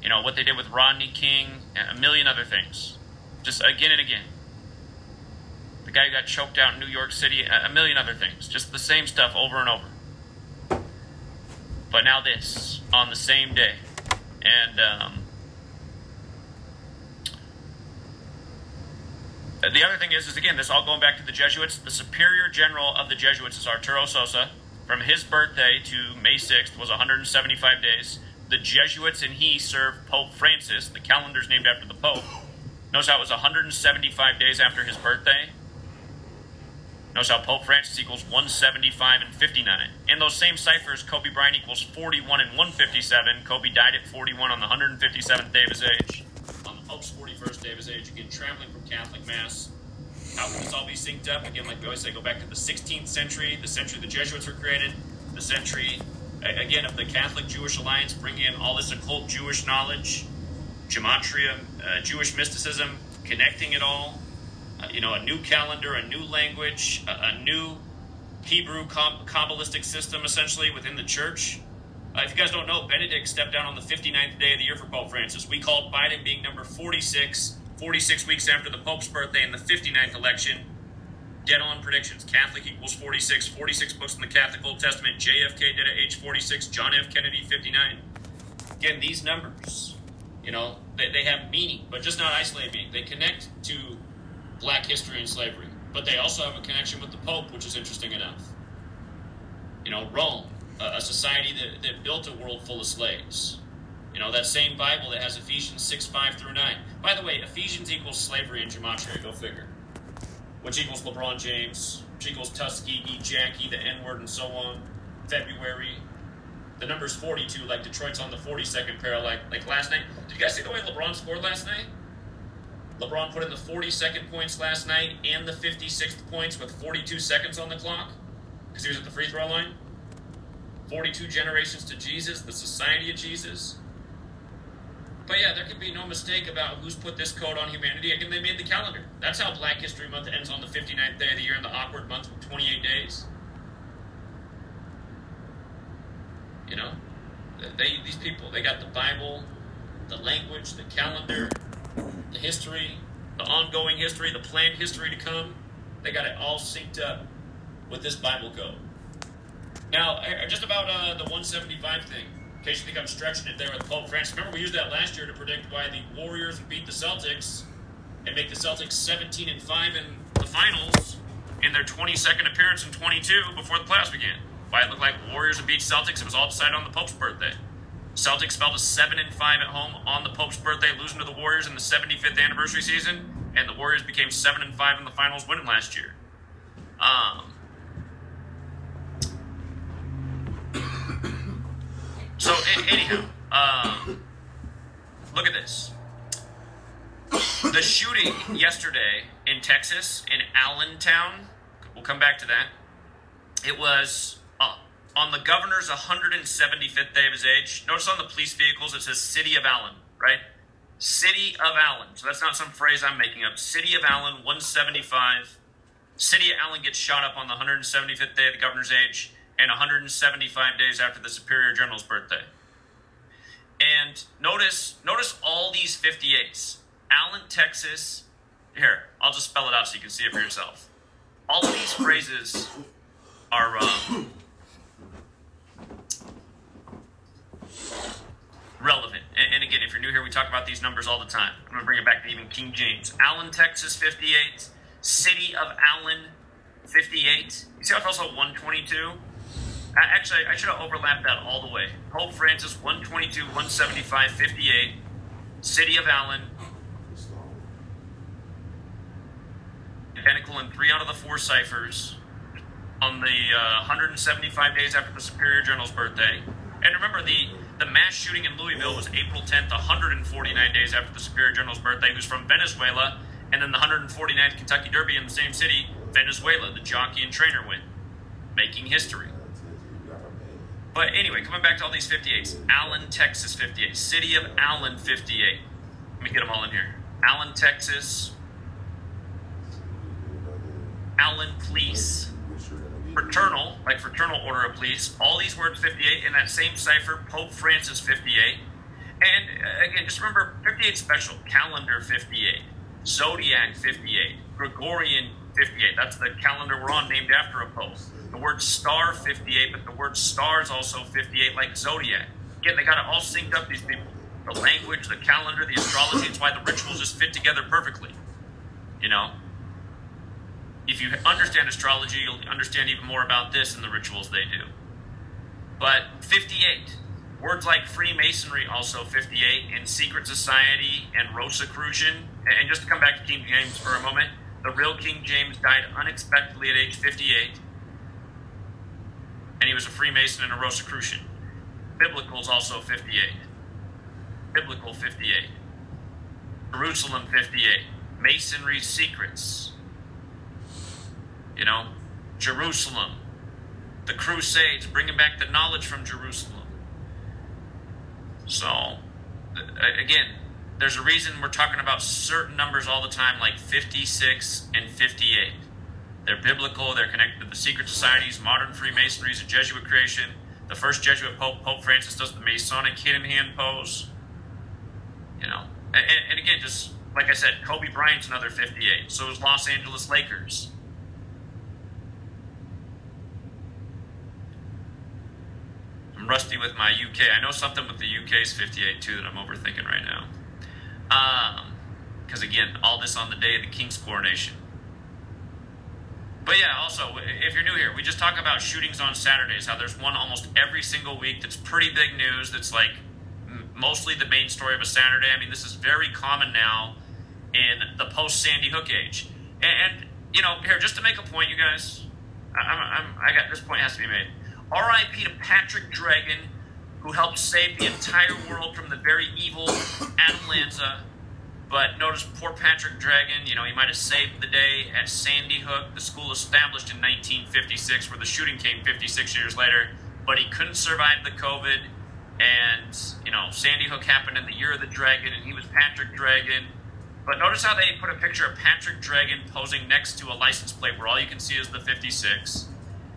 You know, what they did with Rodney King, and a million other things. Just again and again. The guy who got choked out in New York City, a million other things. Just the same stuff over and over. But now this, on the same day. And the other thing is, again, this all going back to the Jesuits. The superior general of the Jesuits is Arturo Sosa. From his birthday to May 6th was 175 days. The Jesuits and he served Pope Francis. The calendar's named after the Pope. Notice how it was 175 days after his birthday. Notice how Pope Francis equals 175 and 59. In those same ciphers, Kobe Bryant equals 41 and 157. Kobe died at 41 on the 157th day of his age. On the Pope's 41st day of his age, again, traveling from Catholic Mass. How can this all be synced up? Again, like we always say, go back to the 16th century, the century the Jesuits were created, the century... Again, of the Catholic-Jewish Alliance, bringing in all this occult Jewish knowledge, Gematria, Jewish mysticism, connecting it all, a new calendar, a new language, a new Hebrew Kabbalistic system, essentially, within the church. If you guys don't know, Benedict stepped down on the 59th day of the year for Pope Francis. We called Biden being number 46 weeks after the Pope's birthday in the 59th election. Dead-on predictions. Catholic equals 46. 46 books in the Catholic Old Testament. JFK did at age 46. John F. Kennedy, 59. Again, these numbers, they have meaning, but just not isolated meaning. They connect to Black history and slavery, but they also have a connection with the Pope, which is interesting enough. Rome, a society that built a world full of slaves. That same Bible that has Ephesians 6:5-9. By the way, Ephesians equals slavery in Gematria. Go figure. which equals LeBron James, which equals Tuskegee, Jackie, the N-word, and so on. February. The number's 42, like Detroit's on the 42nd parallel. Like last night. Did you guys see the way LeBron scored last night? LeBron put in the 42nd points last night and the 56th points with 42 seconds on the clock because he was at the free throw line. 42 generations to Jesus, the Society of Jesus. But yeah, there can be no mistake about who's put this code on humanity. Again, they made the calendar. That's how Black History Month ends on the 59th day of the year in the awkward month of 28 days. You know, these people, they got the Bible, the language, the calendar, the history, the ongoing history, the planned history to come. They got it all synced up with this Bible code. Now, just about the 175 thing, in case you think I'm stretching it there with Pope Francis. Remember, we used that last year to predict why the Warriors would beat the Celtics and make the Celtics 17-5 in the finals in their 22nd appearance in 22 before the playoffs began. Why it looked like Warriors would beat Celtics, it was all decided on the Pope's birthday. Celtics fell to 7-5 at home on the Pope's birthday, losing to the Warriors in the 75th anniversary season, and the Warriors became 7-5 in the finals, winning last year. So, anyhow, look at this. The shooting yesterday in Texas, in Allentown, we'll come back to that. It was on the governor's 175th day of his age. Notice on the police vehicles it says City of Allen, right? City of Allen. So that's not some phrase I'm making up. City of Allen, 175. City of Allen gets shot up on the 175th day of the governor's age and 175 days after the Superior General's birthday. And notice all these 58s. Allen, Texas. Here, I'll just spell it out so you can see it for yourself. All of these phrases are relevant. And again, if you're new here, we talk about these numbers all the time. I'm going to bring it back to even King James. Allen, Texas, 58. City of Allen, 58. You see how it's also 122? Actually, I should have overlapped that all the way. Pope Francis, 122, 175, 58. City of Allen. Identical in 3 out of the 4 ciphers. On the 175 days after the Superior General's birthday. And remember, the mass shooting in Louisville was April 10th, 149 days after the Superior General's birthday, who's from Venezuela, and then the 149th Kentucky Derby in the same city, Venezuela, the jockey and trainer win, making history. But anyway, coming back to all these 58s, Allen, Texas, 58, City of Allen, 58. Let me get them all in here. Allen, Texas, Allen Police, Fraternal, like Fraternal Order of Police, all these words 58, in that same cipher, Pope Francis 58. And again, just remember, 58 special, calendar 58, zodiac 58, Gregorian 58, that's the calendar we're on, named after a pope. The word star 58, but the word star is also 58, like zodiac. Again, they got it all synced up, these people. The language, the calendar, the astrology, it's why the rituals just fit together perfectly, you know? If you understand astrology, you'll understand even more about this and the rituals they do. But 58, words like Freemasonry also 58, and secret society and Rosicrucian. And just to come back to King James for a moment, the real King James died unexpectedly at age 58. And he was a Freemason and a Rosicrucian. Biblical's also 58. Biblical 58. Jerusalem 58. Masonry secrets. You know, Jerusalem, the Crusades, bringing back the knowledge from Jerusalem. So, again, there's a reason we're talking about certain numbers all the time, like 56 and 58. They're biblical, they're connected to the secret societies, modern Freemasonry is a Jesuit creation. The first Jesuit Pope, Pope Francis, does the Masonic hidden hand pose. You know, and again, just like I said, Kobe Bryant's another 58. So is Los Angeles Lakers. Rusty with my UK. I know something with the UK's 58 too that I'm overthinking right now. Because again, all this on the day of the King's coronation. But yeah, also, if you're new here, we just talk about shootings on Saturdays, how there's one almost every single week that's pretty big news, that's like mostly the main story of a Saturday. I mean, this is very common now in the post-Sandy Hook age. And you know, here, just to make a point, you guys, I got this point has to be made. R.I.P. to Patrick Dragon, who helped save the entire world from the very evil Adam Lanza. But notice poor Patrick Dragon, you know, he might have saved the day at Sandy Hook, the school established in 1956, where the shooting came 56 years later. But he couldn't survive the COVID, and, you know, Sandy Hook happened in the year of the dragon, and he was Patrick Dragon. But notice how they put a picture of Patrick Dragon posing next to a license plate where all you can see is the 56.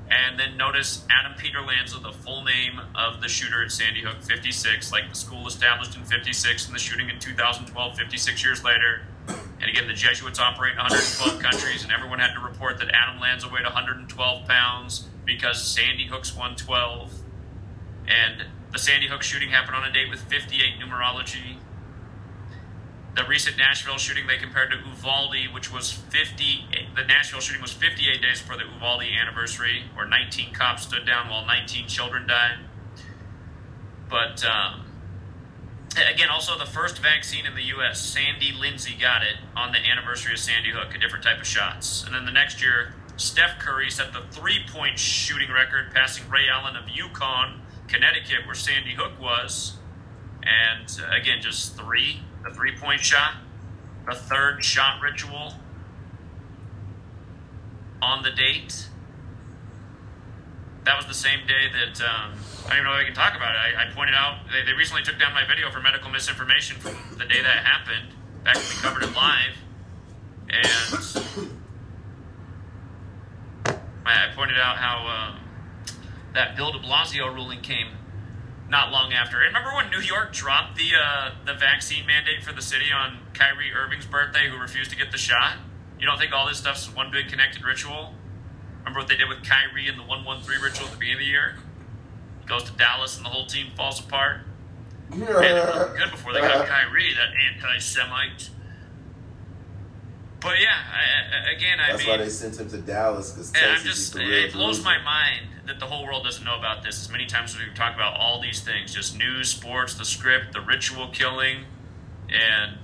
And then notice Adam Peter Lanza, the full name of the shooter at Sandy Hook, 56, like the school established in 56 and the shooting in 2012, 56 years later. And again, the Jesuits operate in 112 countries, and everyone had to report that Adam Lanza weighed 112 pounds because Sandy Hook's 112. And the Sandy Hook shooting happened on a date with 58 numerology. The recent Nashville shooting they compared to Uvalde, which was 50. The Nashville shooting was 58 days before the Uvalde anniversary, where 19 cops stood down while 19 children died. But again, also the first vaccine in the U.S., Sandy Lindsay got it on the anniversary of Sandy Hook, a different type of shots. And then the next year, Steph Curry set the three-point shooting record, passing Ray Allen of UConn, Connecticut, where Sandy Hook was. And again, just three. The three-point shot, the third shot ritual on the date. That was the same day that, I don't even know if I can talk about it. I pointed out, they recently took down my video for medical misinformation from the day that it happened, back when we covered it live. And I pointed out how that Bill de Blasio ruling came not long after. And remember when New York dropped the vaccine mandate for the city on Kyrie Irving's birthday, who refused to get the shot? You don't think all this stuff's one big connected ritual? Remember what they did with Kyrie and the 113 ritual at the beginning of the year? He goes to Dallas and the whole team falls apart. And it wasn't good before they got Kyrie, that anti-Semite. But yeah, I mean... That's why they sent him to Dallas, because it blows my mind that the whole world doesn't know about this. As many times as we've talked about all these things, just news, sports, the script, the ritual killing, and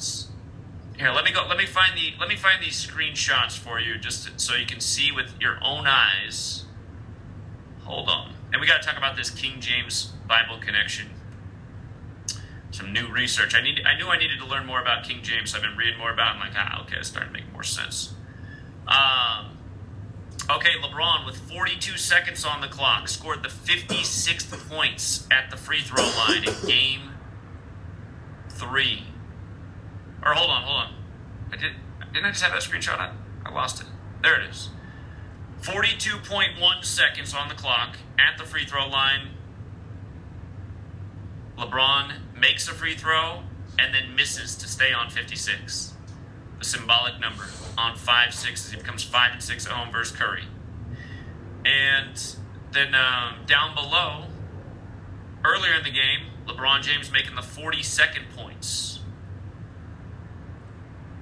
here, let me find these screenshots for you, just so you can see with your own eyes. Hold on, and we got to talk about this King James Bible connection. Some new research. I knew I needed to learn more about King James. So I've been reading more about it. I'm like, okay, it's starting to make more sense. Okay, LeBron, with 42 seconds on the clock, scored the 56th points at the free throw line in Game 3. Or hold on. Didn't I just have that screenshot? I lost it. There it is. 42.1 seconds on the clock at the free throw line. LeBron makes a free throw and then misses to stay on 56. The symbolic number on 5-6 as he becomes 5-6 at home versus Curry. And then down below, earlier in the game, LeBron James making the 42nd points.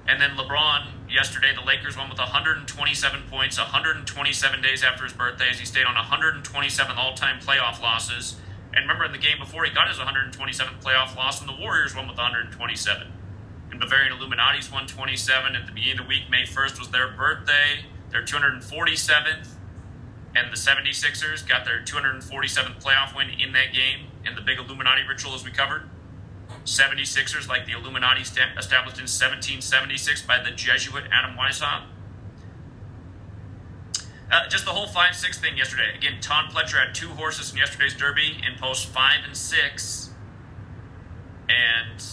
And then LeBron, yesterday, the Lakers won with 127 points, 127 days after his birthday, as he stayed on 127 all-time playoff losses. And remember, in the game before, he got his 127th playoff loss, and the Warriors won with 127. And Bavarian Illuminati's 127. At the beginning of the week, May 1st was their birthday, their 247th. And the 76ers got their 247th playoff win in that game, and the big Illuminati ritual as we covered. 76ers, like the Illuminati established in 1776 by the Jesuit Adam Weishaupt. Just the whole 5-6 thing yesterday. Again, Tom Pletcher had two horses in yesterday's derby in posts 5 and 6. And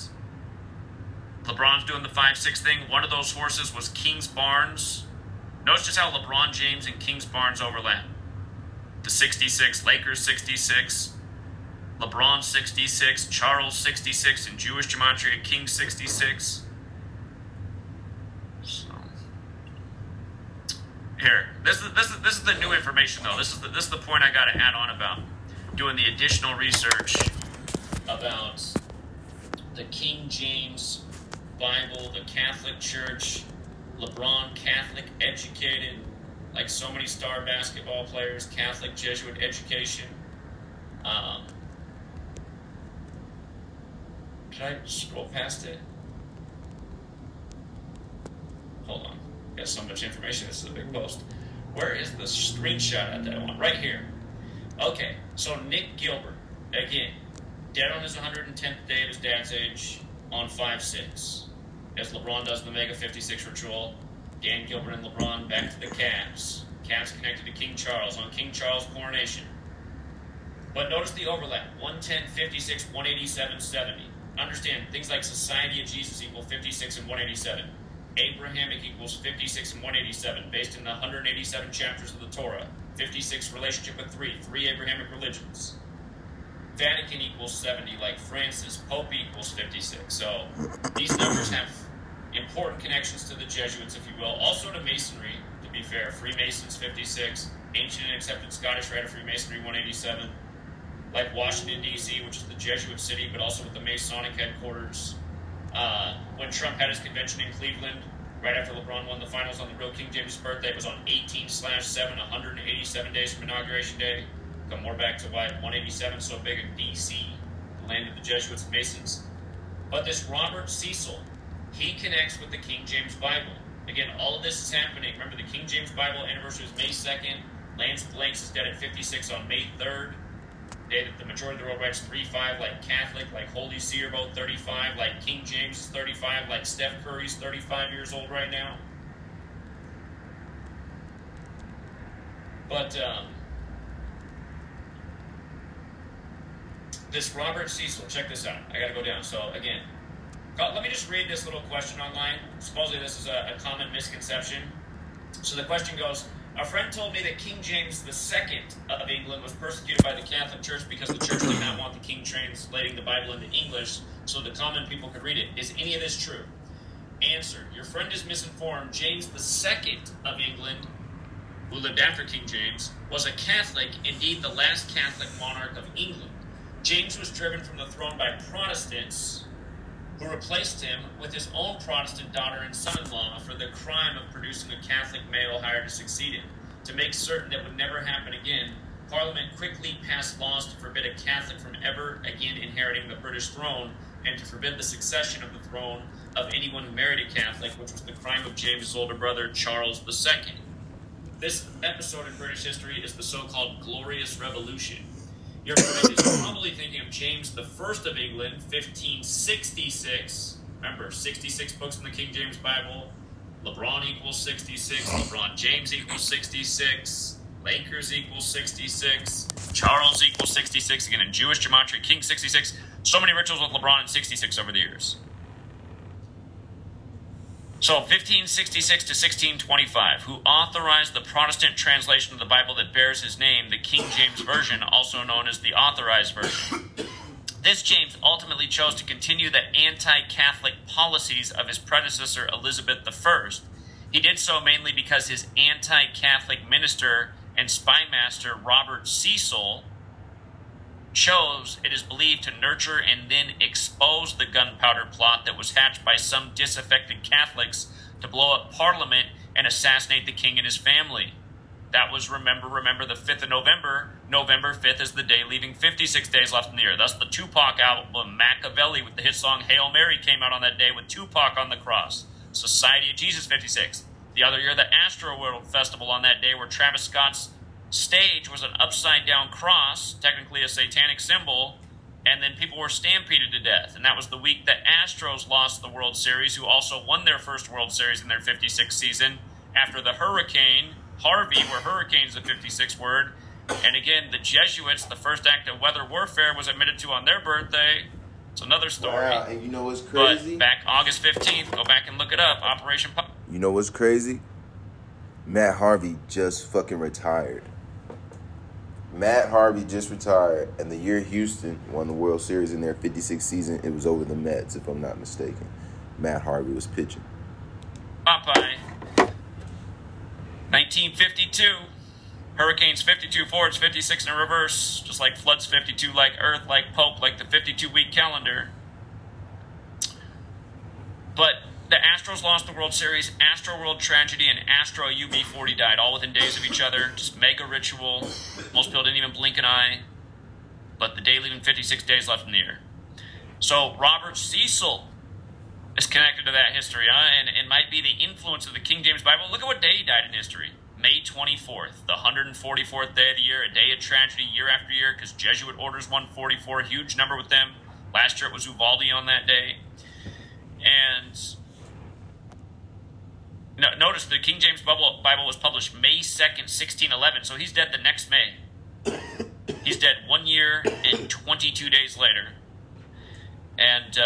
LeBron's doing the 5-6 thing. One of those horses was Kings Barnes. Notice just how LeBron James and Kings Barnes overlap. The 66, Lakers 66, LeBron 66, Charles 66, and Jewish Gematria King 66. Here, this is the new information though. This is the point I got to add on about doing the additional research about the King James Bible, the Catholic Church, LeBron Catholic educated, like so many star basketball players, Catholic Jesuit education. Did I scroll past it? Hold on. got so much information. This is a big post. Where is the screenshot that I want? Right here. Okay, so Nick Gilbert, again, dead on his 110th day of his dad's age on 5'6". As LeBron does the Mega 56 ritual, Dan Gilbert and LeBron back to the Cavs. Cavs connected to King Charles on King Charles' coronation. But notice the overlap, 110, 56, 187, 70. Understand, things like Society of Jesus equal 56 and 187. Abrahamic equals 56 and 187, based in the 187 chapters of the Torah. 56, relationship with three Abrahamic religions. Vatican equals 70, like Francis. Pope equals 56. So these numbers have important connections to the Jesuits, if you will. Also to Masonry, to be fair. Freemasons, 56. Ancient and accepted Scottish Rite of Freemasonry, 187. Like Washington, D.C., which is the Jesuit city, but also with the Masonic headquarters. When Trump had his convention in Cleveland, right after LeBron won the finals on the real King James' birthday, it was on 18/7, 187 days from Inauguration Day. Come more back to why 187 is so big in D.C., the land of the Jesuits and Masons. But this Robert Cecil, he connects with the King James Bible. Again, all of this is happening. Remember, the King James Bible anniversary is May 2nd. Lance Blanks is dead at 56 on May 3rd. The majority of the world writes 35, like Catholic, like Holy See are both 35, like King James is 35, like Steph Curry's 35 years old right now. But this Robert Cecil, check this out. I got to go down. So again, let me just read this little question online. Supposedly this is a common misconception. So the question goes, a friend told me that King James II of England was persecuted by the Catholic Church because the Church did not want the king translating the Bible into English so the common people could read it. Is any of this true? Answer, your friend is misinformed. James II of England, who lived after King James, was a Catholic, indeed the last Catholic monarch of England. James was driven from the throne by Protestants, who replaced him with his own Protestant daughter and son-in-law for the crime of producing a Catholic male hired to succeed him. To make certain that would never happen again, Parliament quickly passed laws to forbid a Catholic from ever again inheriting the British throne and to forbid the succession of the throne of anyone who married a Catholic, which was the crime of James's older brother, Charles II. This episode in British history is the so-called Glorious Revolution. Your friend is probably thinking of James I of England, 1566. Remember, 66 books in the King James Bible. LeBron equals 66. LeBron James equals 66. Lakers equals 66. Charles equals 66. Again, in Jewish Gematria, King 66. So many rituals with LeBron and 66 over the years. So 1566 to 1625, who authorized the Protestant translation of the Bible that bears his name, the King James Version, also known as the Authorized Version. This James ultimately chose to continue the anti-Catholic policies of his predecessor, Elizabeth I. He did so mainly because his anti-Catholic minister and spymaster, Robert Cecil, chose, it is believed, to nurture and then expose the gunpowder plot that was hatched by some disaffected Catholics to blow up Parliament and assassinate the king and his family. That was, remember the 5th of November. November 5th is the day, leaving 56 days left in the year. Thus, the Tupac album, Machiavelli, with the hit song Hail Mary, came out on that day with Tupac on the cross. Society of Jesus, 56. The other year, the Astroworld Festival on that day, where Travis Scott's stage was an upside-down cross, technically a satanic symbol, and then people were stampeded to death. And that was the week that Astros lost the World Series, who also won their first World Series in their 56th season, after the Hurricane Harvey, where hurricane's the 56th word. And again, the Jesuits, the first act of weather warfare was admitted to on their birthday. It's another story. Wow, and you know what's crazy? But back August 15th, go back and look it up, Operation Pop. You know what's crazy? Matt Harvey just fucking retired. Matt Harvey just retired, and the year Houston won the World Series in their 56th season, it was over the Mets, if I'm not mistaken. Matt Harvey was pitching. Popeye, 1952. Hurricanes 52 forwards, 56 in reverse, just like floods 52, like Earth, like Pope, like the 52-week calendar. But the Astros lost the World Series, Astro World Tragedy, and Astro UB40 died, all within days of each other. Just mega ritual. Most people didn't even blink an eye. But the day leaving 56 days left in the year. So Robert Cecil is connected to that history, and might be the influence of the King James Bible. Look at what day he died in history. May 24th, the 144th day of the year, a day of tragedy year after year, because Jesuit Orders 144, huge number with them. Last year it was Uvalde on that day. And notice the King James Bible was published May 2nd, 1611, so he's dead the next May. He's dead 1 year and 22 days later. And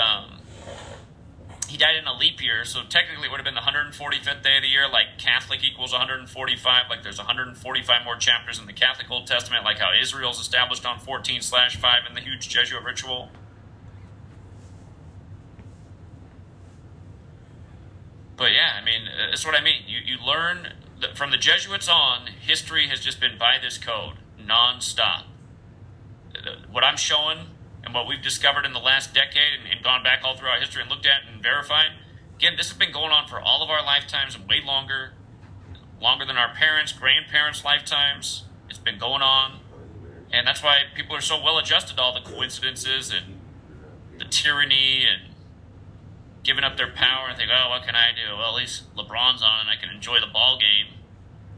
he died in a leap year, so technically it would have been the 145th day of the year, like Catholic equals 145, like there's 145 more chapters in the Catholic Old Testament, like how Israel's established on 14/5 in the huge Jesuit ritual. But yeah, I mean, that's what I mean. You learn from the Jesuits on, history has just been by this code, nonstop. What I'm showing and what we've discovered in the last decade and gone back all throughout history and looked at and verified, again, this has been going on for all of our lifetimes and way longer than our parents, grandparents' lifetimes. It's been going on. And that's why people are so well adjusted to all the coincidences and the tyranny and giving up their power and think, oh, what can I do? Well, at least LeBron's on and I can enjoy the ball game.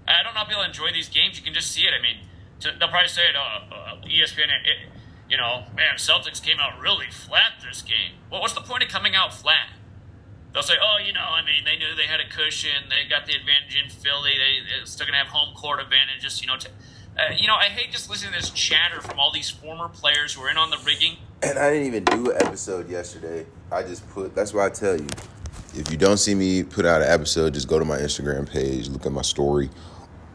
I don't know if people enjoy these games. You can just see it. I mean, they'll probably say, ESPN, you know, man, Celtics came out really flat this game. Well, what's the point of coming out flat? They'll say, oh, you know, I mean, they knew they had a cushion. They got the advantage in Philly. They're still going to have home court advantage. Just, you know, I hate just listening to this chatter from all these former players who are in on the rigging. And I didn't even do an episode yesterday. I just put, that's why I tell you, if you don't see me put out an episode, just go to my Instagram page, look at my story,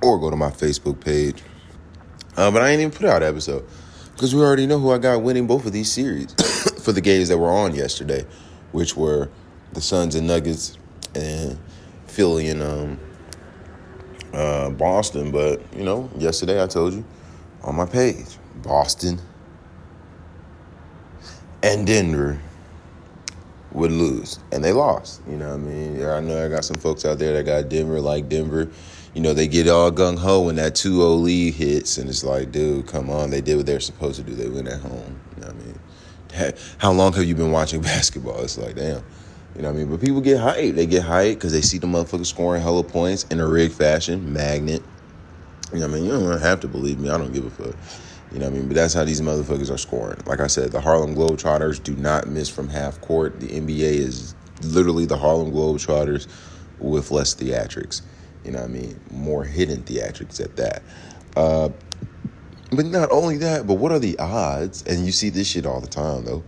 or go to my Facebook page. But I ain't even put out an episode because we already know who I got winning both of these series for the games that were on yesterday, which were the Suns and Nuggets and Philly and Boston. But, you know, yesterday I told you on my page, Boston and Denver would lose, and they lost. You know what I mean? Yeah, I know I got some folks out there that got Denver like Denver. You know, they get all gung-ho when that 2-0 lead hits, and it's like, dude, come on. They did what they're supposed to do. They win at home. You know what I mean? How long have you been watching basketball? It's like, damn. You know what I mean? But people get hyped. They get hyped because they see the motherfuckers scoring hella points in a rigged fashion, magnet. You know what I mean? You don't have to believe me. I don't give a fuck. You know what I mean? But that's how these motherfuckers are scoring. Like I said, the Harlem Globetrotters do not miss from half court. The NBA is literally the Harlem Globetrotters with less theatrics. You know what I mean? More hidden theatrics at that. But not only that, but what are the odds? And you see this shit all the time, though.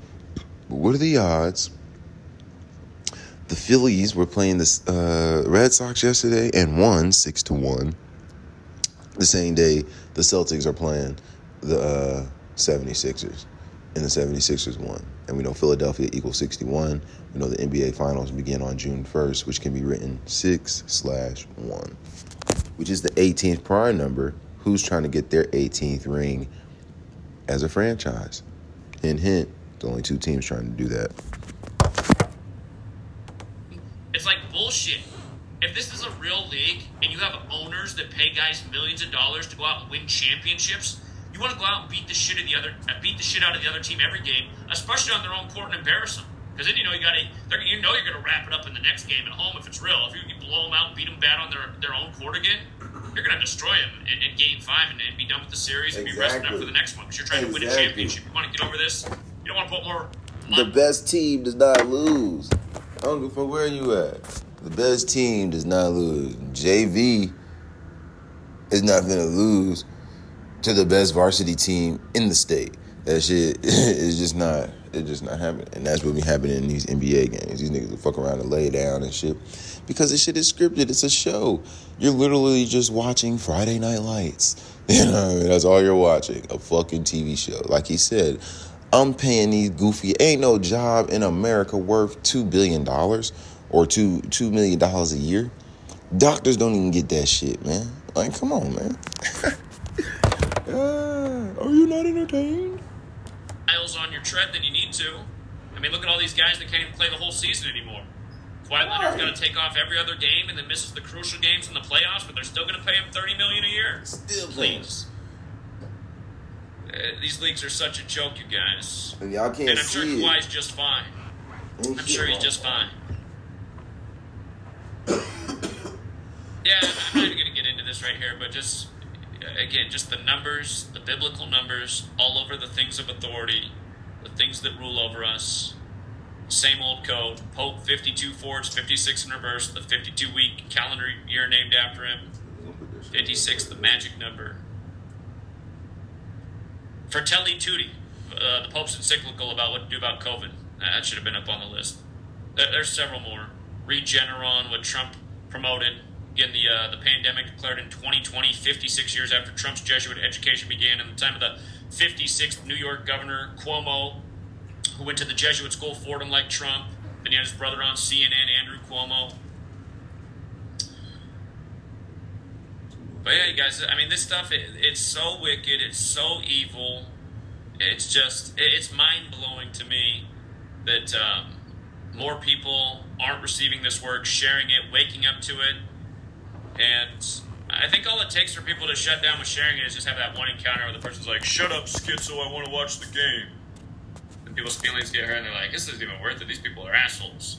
But what are the odds? The Phillies were playing the Red Sox yesterday and won 6-1. The same day the Celtics are playing the 76ers, and the 76ers won. And we know Philadelphia equals 61. We know the NBA Finals begin on June 1st, which can be written 6/1, which is the 18th prime number. Who's trying to get their 18th ring as a franchise? Hint, hint, there's only two teams trying to do that. It's like bullshit. If this is a real league and you have owners that pay guys millions of dollars to go out and win championships, you want to go out and beat the shit out of the other team every game, especially on their own court, and embarrass them. Because then you know you're going to wrap it up in the next game at home if it's real. If you blow them out and beat them bad on their own court again, you're going to destroy them in Game 5 and be done with the series and be resting up for the next one. Because you're trying to win a championship. You want to get over this. You don't want to put more money. The best team does not lose. I don't give a fuck where you at. The best team does not lose. JV is not going to lose to the best varsity team in the state. That shit is just not, it's just not happening. And that's what be happening in these NBA games. These niggas will fuck around and lay down and shit because this shit is scripted. It's a show. You're literally just watching Friday Night Lights. You know what I mean? That's all you're watching, a fucking TV show. Like he said, I'm paying these goofy, ain't no job in America worth $2 billion or $2 million a year. Doctors don't even get that shit, man. Like, come on, man. Are you not entertained? Miles on your tread than you need to. I mean, look at all these guys that can't even play the whole season anymore. Kawhi Leonard's going to take off every other game and then misses the crucial games in the playoffs, but they're still going to pay him $30 million a year. Still, please. These leagues are such a joke, you guys. And y'all can't see it. And I'm sure Kawhi's just fine. I'm sure he's just fine. Yeah, I'm not even going to get into this right here, but just, again, just the numbers, the biblical numbers, all over the things of authority, the things that rule over us. Same old code, Pope 52 Forged, 56 in reverse, the 52-week calendar year named after him, 56, the magic number. Fratelli Tutti, the Pope's encyclical about what to do about COVID. That should have been up on the list. There's several more. Regeneron, what Trump promoted. Again, the pandemic declared in 2020, 56 years after Trump's Jesuit education began, and the time of the 56th New York governor, Cuomo, who went to the Jesuit school, Fordham, like Trump. Then he had his brother on CNN, Andrew Cuomo. But yeah, you guys, I mean, this stuff, it's so wicked, it's so evil. It's just, it's mind-blowing to me that more people aren't receiving this work, sharing it, waking up to it. And I think all it takes for people to shut down with sharing it is just have that one encounter where the person's like, shut up, schizo, I want to watch the game. And people's feelings get hurt, and they're like, this isn't even worth it. These people are assholes.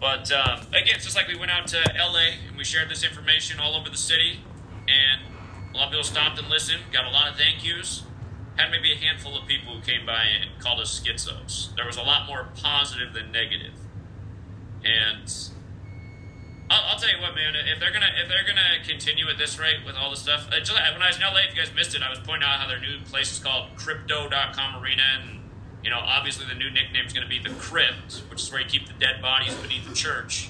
But again, it's just like we went out to LA and we shared this information all over the city, and a lot of people stopped and listened, got a lot of thank yous. Had maybe a handful of people who came by and called us schizos. There was a lot more positive than negative. And I'll tell you what, man. If they're gonna continue at this rate with all this stuff, when I was in LA, if you guys missed it, I was pointing out how their new place is called Crypto.com Arena, and you know, obviously the new nickname is gonna be the Crypt, which is where you keep the dead bodies beneath the church.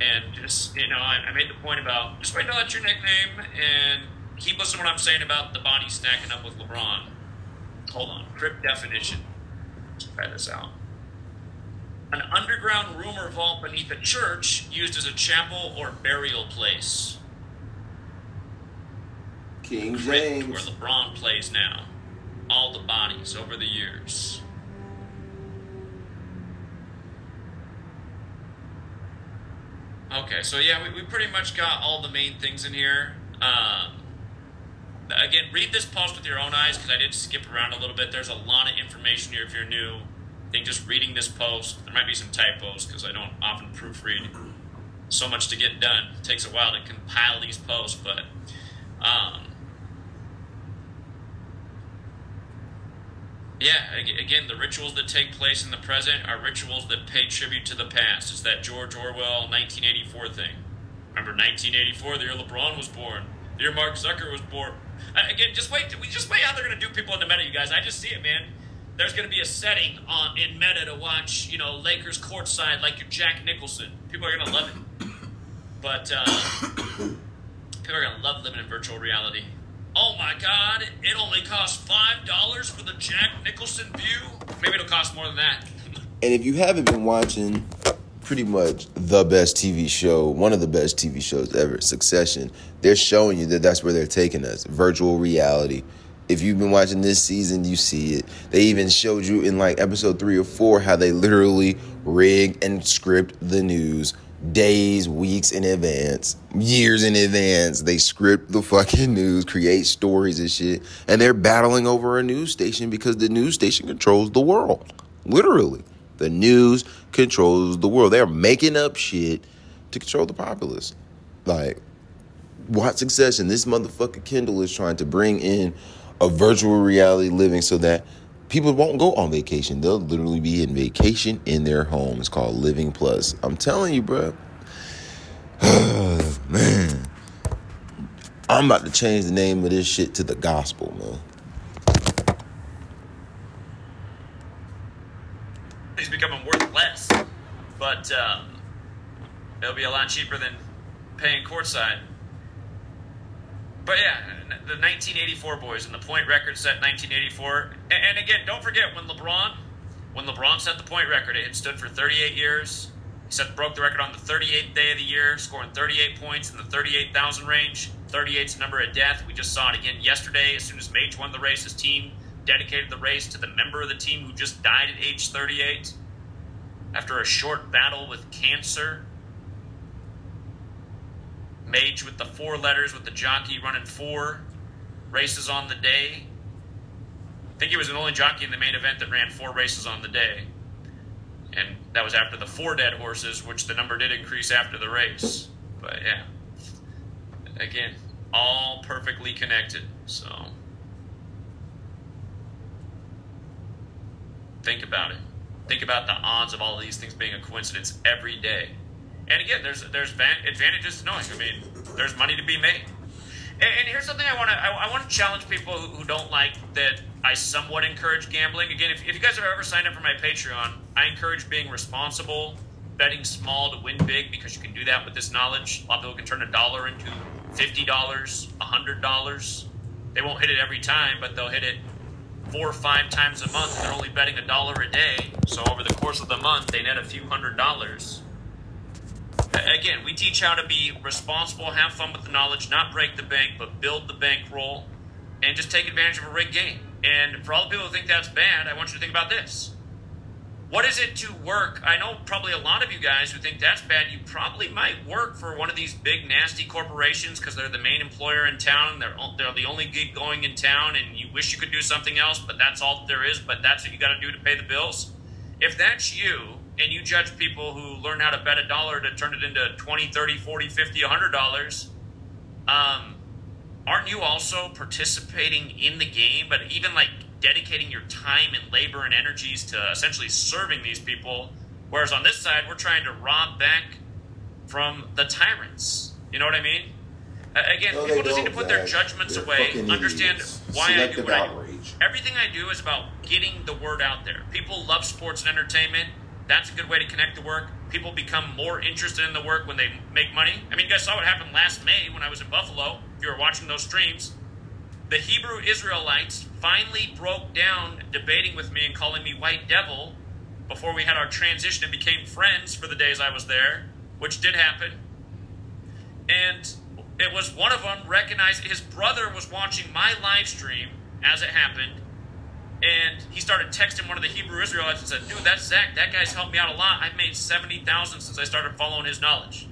And just, you know, I made the point about just wait till that's your nickname and keep listening to what I'm saying about the body stacking up with LeBron. Hold on, Crypt definition. Let's try this out. An underground rumor vault beneath a church used as a chapel or burial place. King James. Where LeBron plays now. All the bodies over the years. Okay, so yeah, we pretty much got all the main things in here. Again, read this post with your own eyes because I did skip around a little bit. There's a lot of information here if you're new. I think just reading this post, there might be some typos because I don't often proofread. So much to get done. It takes a while to compile these posts, but yeah, again, the rituals that take place in the present are rituals that pay tribute to the past. It's that George Orwell 1984 thing. Remember 1984, the year LeBron was born, the year Mark Zucker was born. Again, just wait how they're going to do people in the meta, you guys. I just see it, man. There's going to be a setting in meta to watch, you know, Lakers courtside like you're Jack Nicholson. People are going to love it. But people are going to love living in virtual reality. Oh, my God, it only costs $5 for the Jack Nicholson view? Maybe it'll cost more than that. And if you haven't been watching pretty much the best TV show, one of the best TV shows ever, Succession, they're showing you that that's where they're taking us, virtual reality. If you've been watching this season, you see it. They even showed you in like episode 3 or 4 how they literally rig and script the news days, weeks in advance, years in advance. They script the fucking news, create stories and shit. And they're battling over a news station because the news station controls the world. Literally. The news controls the world. They're making up shit to control the populace. Like, watch Succession. This motherfucker Kendall is trying to bring in a virtual reality living so that people won't go on vacation. They'll literally be in vacation in their home. It's called Living Plus. I'm telling you, bro. Man. I'm about to change the name of this shit to the gospel, man. He's becoming worth less. But it'll be a lot cheaper than paying courtside. But yeah, the 1984 boys and the point record set 1984. And again, don't forget when LeBron set the point record, it had stood for 38 years. He broke the record on the 38th day of the year, scoring 38 points in the 38,000 range. 38's the number of death. We just saw it again yesterday. As soon as Mage won the race, his team dedicated the race to the member of the team who just died at age 38 after a short battle with cancer. Mage with the 4 letters, with the jockey running 4 races on the day. I think he was the only jockey in the main event that ran 4 races on the day. And that was after the 4 dead horses, which the number did increase after the race. But yeah, again, all perfectly connected. So think about it. Think about the odds of all of these things being a coincidence every day. And again, there's advantages to knowing. I mean, there's money to be made. And here's something I want to challenge people who don't like that I somewhat encourage gambling. Again, if you guys have ever signed up for my Patreon, I encourage being responsible, betting small to win big, because you can do that with this knowledge. A lot of people can turn $1 into $50, $100. They won't hit it every time, but they'll hit it 4 or 5 times a month. They're only betting $1 a day. So over the course of the month, they net a few $100. Again, we teach how to be responsible, have fun with the knowledge, not break the bank, but build the bankroll, and just take advantage of a rigged game. And for all the people who think that's bad, I want you to think about this. What is it to work? I know probably a lot of you guys who think that's bad, you probably might work for one of these big, nasty corporations because they're the main employer in town. They're the only gig going in town, and you wish you could do something else, but that's all that there is, but that's what you got to do to pay the bills. If that's you, and you judge people who learn how to bet $1 to turn it into $20, $30, $40, $50, $100, aren't you also participating in the game, but even like dedicating your time and labor and energies to essentially serving these people? Whereas on this side, we're trying to rob back from the tyrants. You know what I mean? Again, no, people just need to put their judgments away, understand why I do what I do. Everything I do is about getting the word out there. People love sports and entertainment. That's a good way to connect the work. People become more interested in the work when they make money. I mean, you guys saw what happened last May when I was in Buffalo. If you were watching those streams, the Hebrew Israelites finally broke down debating with me and calling me white devil before we had our transition and became friends for the days I was there, which did happen. And it was one of them recognized his brother was watching my live stream as it happened. And he started texting one of the Hebrew Israelites and said, dude, that's Zach. That guy's helped me out a lot. I've made $70,000 since I started following his knowledge.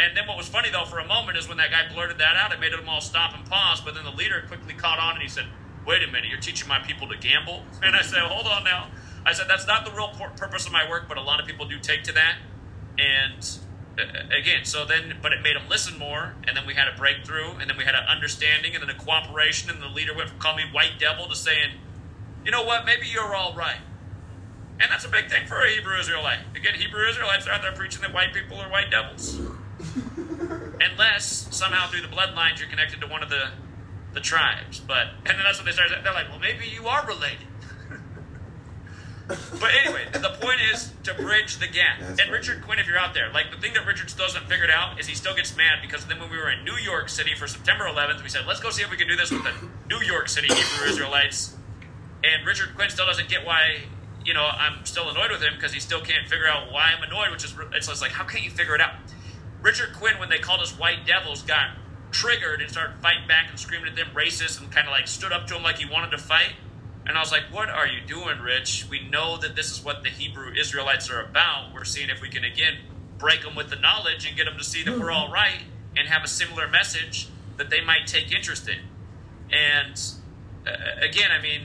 And then what was funny, though, for a moment is when that guy blurted that out, it made them all stop and pause. But then the leader quickly caught on and he said, wait a minute, you're teaching my people to gamble? And I said, hold on now. I said, that's not the real purpose of my work, but a lot of people do take to that. And again, so then, but it made them listen more. And then we had a breakthrough. And then we had an understanding and then a cooperation. And the leader went from calling me white devil to saying, you know what, maybe you're all right. And that's a big thing for a Hebrew Israelite. Again, Hebrew Israelites are out there preaching that white people are white devils. Unless, somehow through the bloodlines, you're connected to one of the tribes. But, and then that's what they started, they're like, well, maybe you are related. But anyway, the point is to bridge the gap. That's and Richard Quinn, if you're out there, like the thing that Richard still hasn't figured out is he still gets mad because then when we were in New York City for September 11th, we said, let's go see if we can do this with the New York City Hebrew Israelites. And Richard Quinn still doesn't get why, you know, I'm still annoyed with him because he still can't figure out why I'm annoyed, which is, it's just like, how can't you figure it out? Richard Quinn, when they called us white devils, got triggered and started fighting back and screaming at them racist and kind of like stood up to him like he wanted to fight. And I was like, what are you doing, Rich? We know that this is what the Hebrew Israelites are about. We're seeing if we can, again, break them with the knowledge and get them to see that we're all right and have a similar message that they might take interest in. And again, I mean,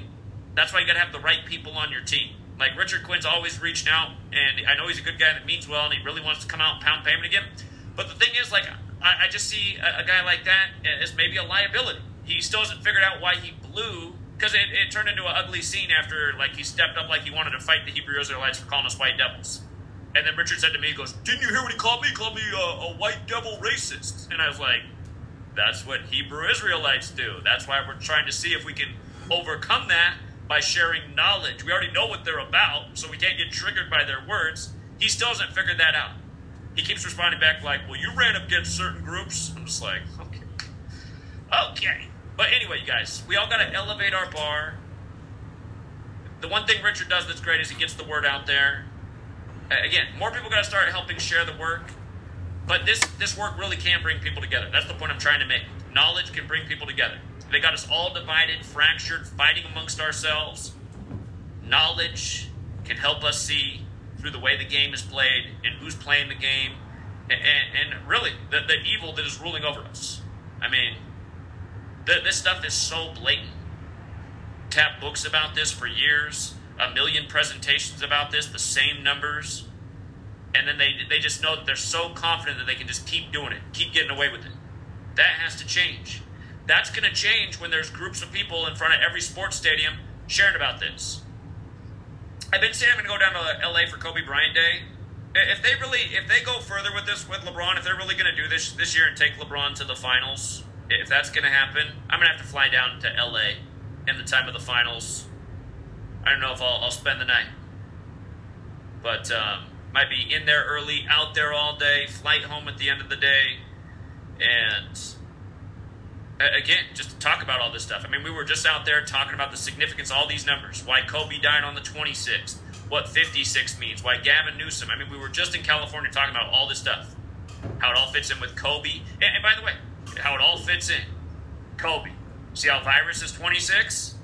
that's why you got to have the right people on your team. Like Richard Quinn's always reaching out, and I know he's a good guy that means well, and he really wants to come out and pound payment again. But the thing is, like, I just see a guy like that as maybe a liability. He still hasn't figured out why he blew, because it turned into an ugly scene after, like, he stepped up like he wanted to fight the Hebrew Israelites for calling us white devils. And then Richard said to me, he goes, didn't you hear what he called me? He called me a white devil racist. And I was like, that's what Hebrew Israelites do. That's why we're trying to see if we can overcome that by sharing knowledge. We already know what they're about, so we can't get triggered by their words. He still hasn't figured that out. He keeps responding back like, well, you ran up against certain groups. I'm just like, okay. But anyway, you guys, we all got to elevate our bar. The one thing Richard does that's great is he gets the word out there. Again, more people got to start helping share the work. But this work really can bring people together. That's the point I'm trying to make. Knowledge can bring people together. They got us all divided, fractured, fighting amongst ourselves. Knowledge can help us see through the way the game is played and who's playing the game and really the evil that is ruling over us. I mean, this stuff is so blatant. Tap books about this for years, a million presentations about this, the same numbers. And then they just know that they're so confident that they can just keep doing it, keep getting away with it. That has to change. That's going to change when there's groups of people in front of every sports stadium sharing about this. I've been saying I'm going to go down to L.A. for Kobe Bryant Day. If they go further with this with LeBron, if they're really going to do this this year and take LeBron to the finals, if that's going to happen, I'm going to have to fly down to L.A. in the time of the finals. I don't know if I'll spend the night. But might be in there early, out there all day, flight home at the end of the day. And again, just to talk about all this stuff. I mean, we were just out there talking about the significance of all these numbers, why Kobe died on the 26th, what 56 means, why Gavin Newsom. I mean, we were just in California talking about all this stuff, how it all fits in with Kobe. And by the way, how it all fits in. Kobe. See how virus is 26?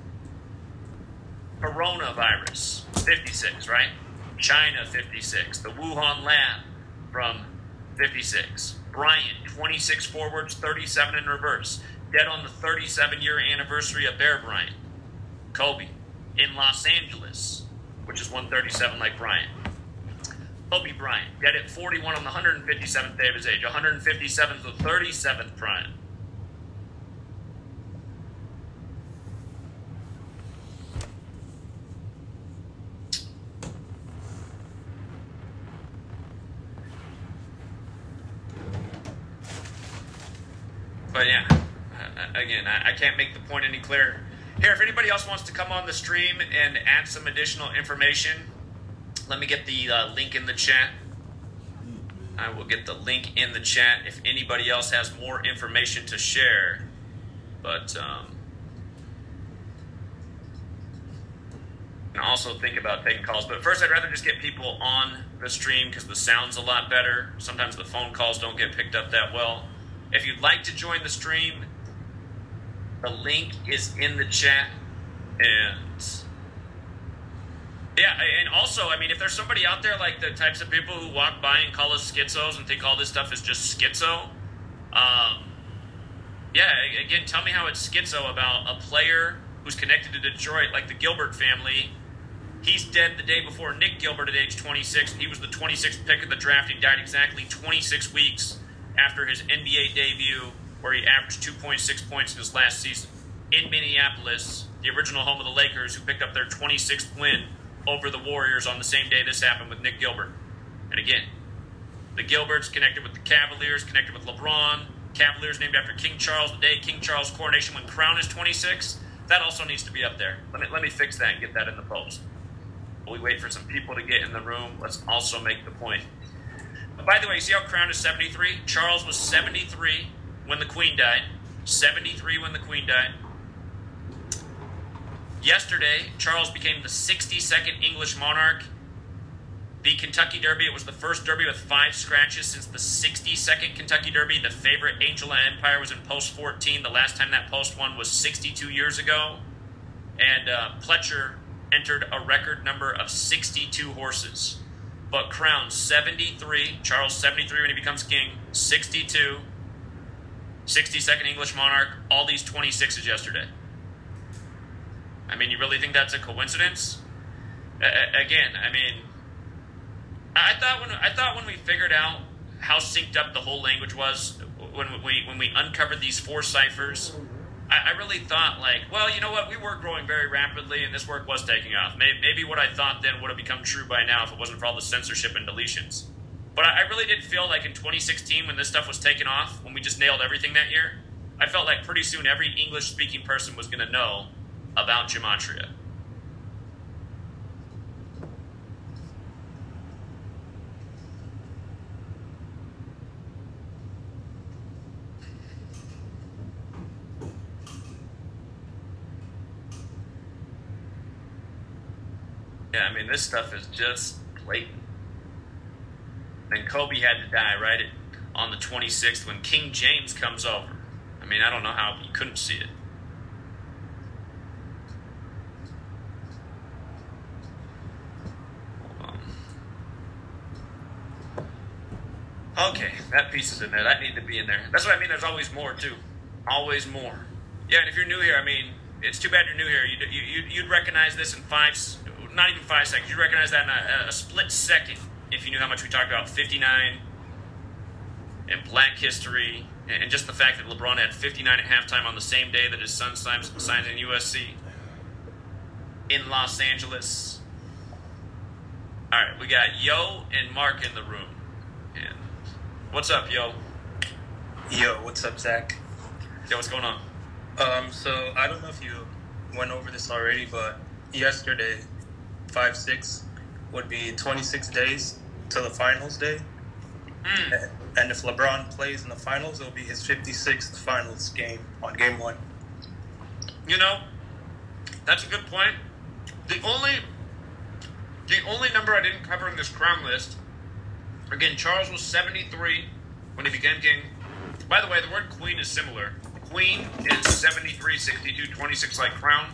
Coronavirus, 56, right? China, 56. The Wuhan lab from 56. Bryant, 26 forwards, 37 in reverse. Dead on the 37-year anniversary of Bear Bryant. Kobe in Los Angeles, which is 137 like Bryant. Kobe Bryant, dead at 41 on the 157th day of his age. 157 is the 37th Bryant. But yeah, again, I can't make the point any clearer. Here, if anybody else wants to come on the stream and add some additional information, let me get the link in the chat. I will get the link in the chat if anybody else has more information to share. But I can also think about taking calls. But first, I'd rather just get people on the stream because the sound's a lot better. Sometimes the phone calls don't get picked up that well. If you'd like to join the stream, the link is in the chat. And yeah, and also, I mean, if there's somebody out there like the types of people who walk by and call us schizos and think all this stuff is just schizo, yeah, again, tell me how it's schizo about a player who's connected to Detroit, like the Gilbert family. He's dead the day before Nick Gilbert at age 26. He was the 26th pick of the draft. He died exactly 26 weeks after his NBA debut, where he averaged 2.6 points in his last season in Minneapolis, the original home of the Lakers, who picked up their 26th win over the Warriors on the same day this happened with Nick Gilbert. And again, the Gilberts connected with the Cavaliers, connected with LeBron. Cavaliers named after King Charles, the day King Charles' coronation when Crown is 26. That also needs to be up there. Let me fix that and get that in the post. While we wait for some people to get in the room, let's also make the point. By the way, see how Crown is 73? Charles was 73 when the Queen died. 73 when the Queen died. Yesterday, Charles became the 62nd English monarch. The Kentucky Derby, it was the first Derby with 5 scratches since the 62nd Kentucky Derby. The favorite Angel and Empire was in post 14. The last time that post won was 62 years ago. And Pletcher entered a record number of 62 horses. But Crown, 73, Charles 73 when he becomes king, 62, 62nd English monarch, all these 26s yesterday. I mean, you really think that's a coincidence? Again, I mean, I thought when we figured out how synced up the whole language was, when we uncovered these 4 ciphers, I really thought, like, well, you know what? We were growing very rapidly, and this work was taking off. Maybe what I thought then would have become true by now if it wasn't for all the censorship and deletions. But I really did feel like in 2016, when this stuff was taking off, when we just nailed everything that year, I felt like pretty soon every English-speaking person was going to know about Gematria. Yeah, I mean, this stuff is just blatant. And Kobe had to die right on the 26th when King James comes over. I mean, I don't know how you couldn't see it. Hold on. Okay, that piece is in there. That needed to be in there. That's what I mean. There's always more, too. Always more. Yeah, and if you're new here, I mean, it's too bad you're new here. You'd recognize this in 5 seconds. Not even 5 seconds. You recognize that in a split second. if you knew how much we talked about 59 and black history, and just the fact that LeBron had 59 at halftime on the same day that his son signs in USC in Los Angeles. All right, we got Yo and Mark in the room. And what's up, Yo? Yo, what's up, Zach? Yo, what's going on? So I don't know if you went over this already, but yesterday, 5-6 would be 26 days till the finals day. Mm. And if LeBron plays in the finals, it'll be his 56th finals game on game one. You know, that's a good point. The only number I didn't cover in this crown list, again, Charles was 73 when he became king. By the way, the word queen is similar. Queen is 73, 62, 26 like crown.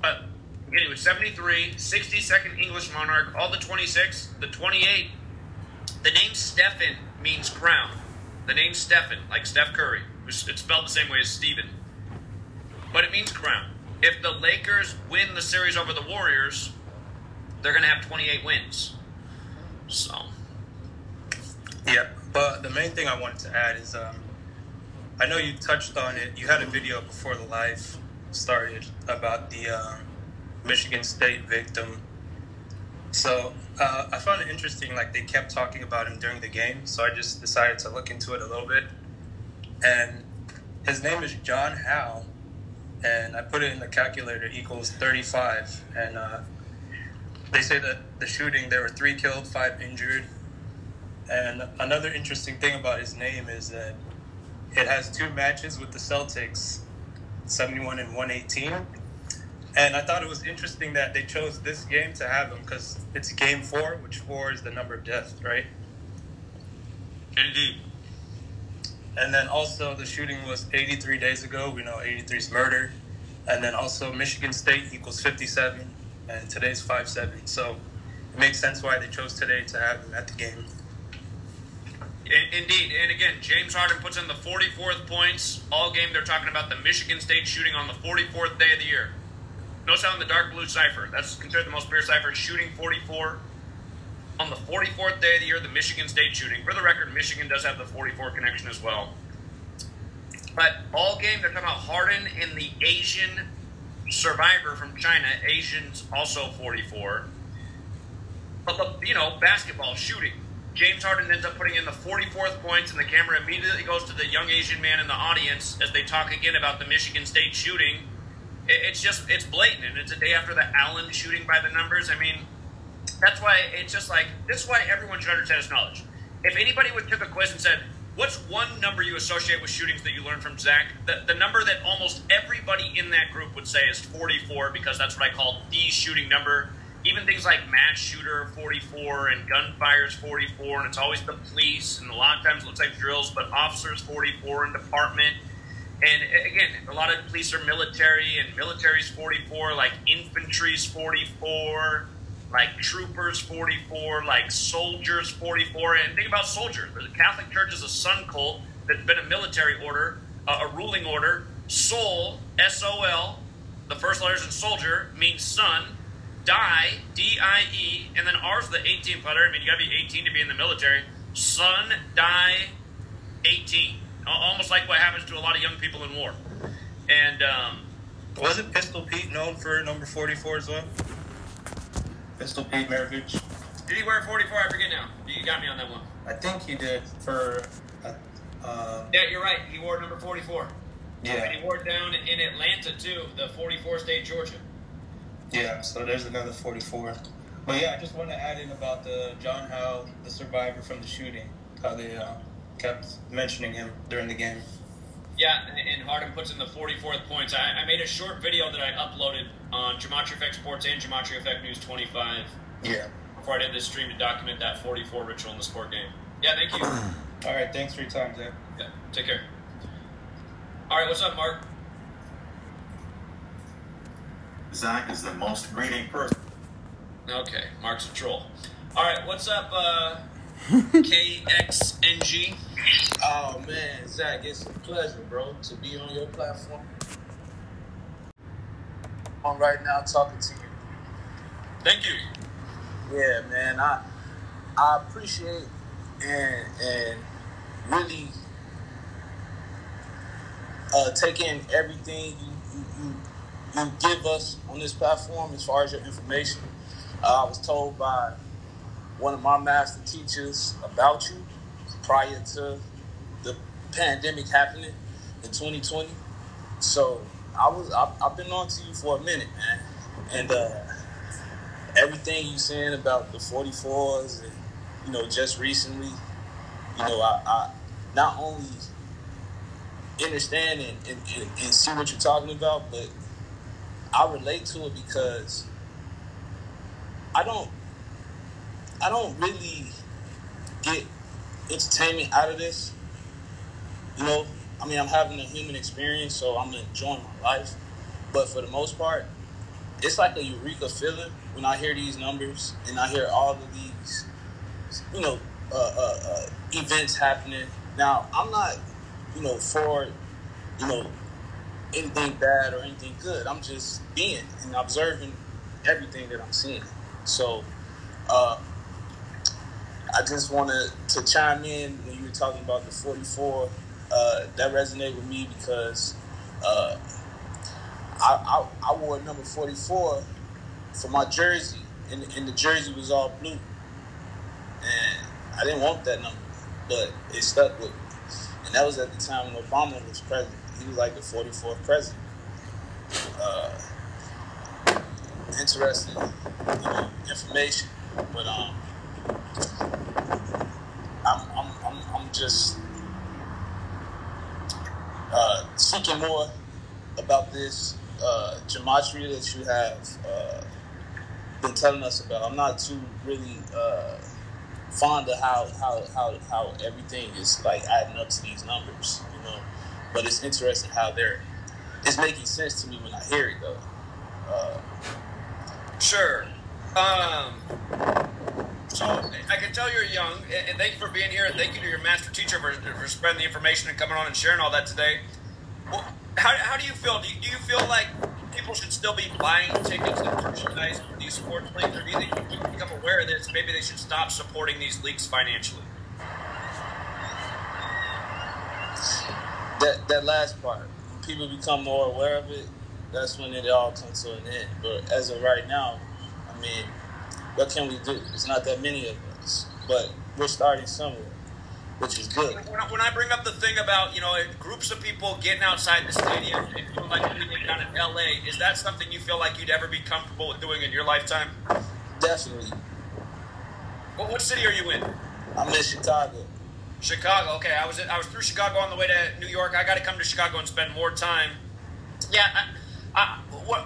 But anyway, 73, 62nd English monarch, all the 26, the 28. The name Stephen means crown. The name Stephen, like Steph Curry. It's spelled the same way as Stephen. But it means crown. If the Lakers win the series over the Warriors, they're going to have 28 wins. So. Yeah, but the main thing I wanted to add is, I know you touched on it. You had a video before the live started about the Michigan State victim. So I found it interesting, like, they kept talking about him during the game, so I just decided to look into it a little bit. And his name is John Howe, and I put it in the calculator, equals 35. And they say that the shooting, there were 3 killed, 5 injured. And another interesting thing about his name is that it has 2 matches with the Celtics, 71 and 118. And I thought it was interesting that they chose this game to have him, because it's game 4, which 4 is the number of death, right? Indeed. And then also the shooting was 83 days ago. We know 83 is murder. And then also Michigan State equals 57, and today's 5-7. So it makes sense why they chose today to have him at the game. Indeed. And again, James Harden puts in the 44th points. All game they're talking about the Michigan State shooting on the 44th day of the year. Notice how in the dark blue cipher, that's considered the most pure cipher, shooting 44. On the 44th day of the year, the Michigan State shooting. For the record, Michigan does have the 44 connection as well. But all game, they're talking about Harden and the Asian survivor from China. Asians also 44. But, you know, basketball, shooting. James Harden ends up putting in the 44th points, and the camera immediately goes to the young Asian man in the audience as they talk again about the Michigan State shooting. It's just, it's blatant, and it's a day after the Allen shooting by the numbers. I mean, that's why it's just like, this is why everyone should understand this knowledge. If anybody would took a quiz and said, what's one number you associate with shootings that you learned from Zach, the number that almost everybody in that group would say is 44, because that's what I call the shooting number. Even things like mass shooter 44 and gunfire's 44, and it's always the police, and a lot of times it looks like drills, but officers 44 and department. And again, a lot of police are military, and military's 44, like infantry's 44, like troopers 44, like soldiers 44. And think about soldiers. The Catholic Church is a sun cult that's been a military order, a ruling order. Sol, S-O-L, the first letters in soldier, means sun. Die, D-I-E, and then R's the 18th letter. I mean, you gotta be 18 to be in the military. Sun, die, 18. Almost like what happens to a lot of young people in war. And wasn't Pistol Pete known for number 44 as well? Pistol Pete Maravich. Did he wear 44? I forget now. You got me on that one. I think he did for. Yeah, you're right. He wore number 44. Yeah. And he wore it down in Atlanta too, the 44th state, Georgia. Yeah. So there's another 44. But yeah, I just want to add in about the John Howe, the survivor from the shooting. How they. Kept mentioning him during the game. Yeah, and Harden puts in the 44th points. I made a short video that I uploaded on Gematria Effect Sports and Gematria Effect News 25. Yeah. Before I did this stream to document that 44 ritual in the sport game. Yeah, thank you. All right, thanks for your time, Zach. Yeah, take care. All right, what's up, Mark? Zach is the most greedy person. Okay, Mark's a troll. All right, what's up, KXNG? Oh man, Zach, it's a pleasure, bro, to be on your platform. I'm right now talking to you. Thank you. Yeah, man, I I appreciate and really take in everything you give us on this platform as far as your information. I was told by one of my master teachers about you prior to the pandemic happening in 2020. So I've been on to you for a minute, man. And everything you're saying about the 44s and, you know, just recently, you know, I not only understand and see what you're talking about, but I relate to it because I don't really get entertainment out of this. You know, I mean, I'm having a human experience, so I'm enjoying my life. But for the most part, it's like a eureka feeling when I hear these numbers and I hear all of these, you know, events happening. Now, I'm not, you know, for, you know, anything bad or anything good. I'm just being and observing everything that I'm seeing. So I just wanted to chime in when you were talking about the 44. That resonated with me because I wore number 44 for my jersey, and the jersey was all blue, and I didn't want that number, but it stuck with me. And that was at the time when Obama was president. He was like the 44th president. Interesting, you know, information, but I'm just seeking more about this gematria that you have been telling us about. I'm not too really fond of how everything is like adding up to these numbers, you know. But it's interesting how it's making sense to me when I hear it, though. Sure. So I can tell you're young, and thank you for being here, and thank you to your master teacher for spreading the information and coming on and sharing all that today. Well, how do you feel? Do you feel like people should still be buying tickets and merchandise for these sports leagues, or do you think people can become aware of this? Maybe they should stop supporting these leagues financially. That last part, when people become more aware of it, that's when it all comes to an end. But as of right now, I mean, what can we do? It's not that many of us, but we're starting somewhere, which is good. When I bring up the thing about, you know, groups of people getting outside the stadium and doing like what we did down in LA, is that something you feel like you'd ever be comfortable with doing in your lifetime? Definitely. Well, what city are you in? I'm in Chicago. Chicago, okay. I was through Chicago on the way to New York. I got to come to Chicago and spend more time. Yeah.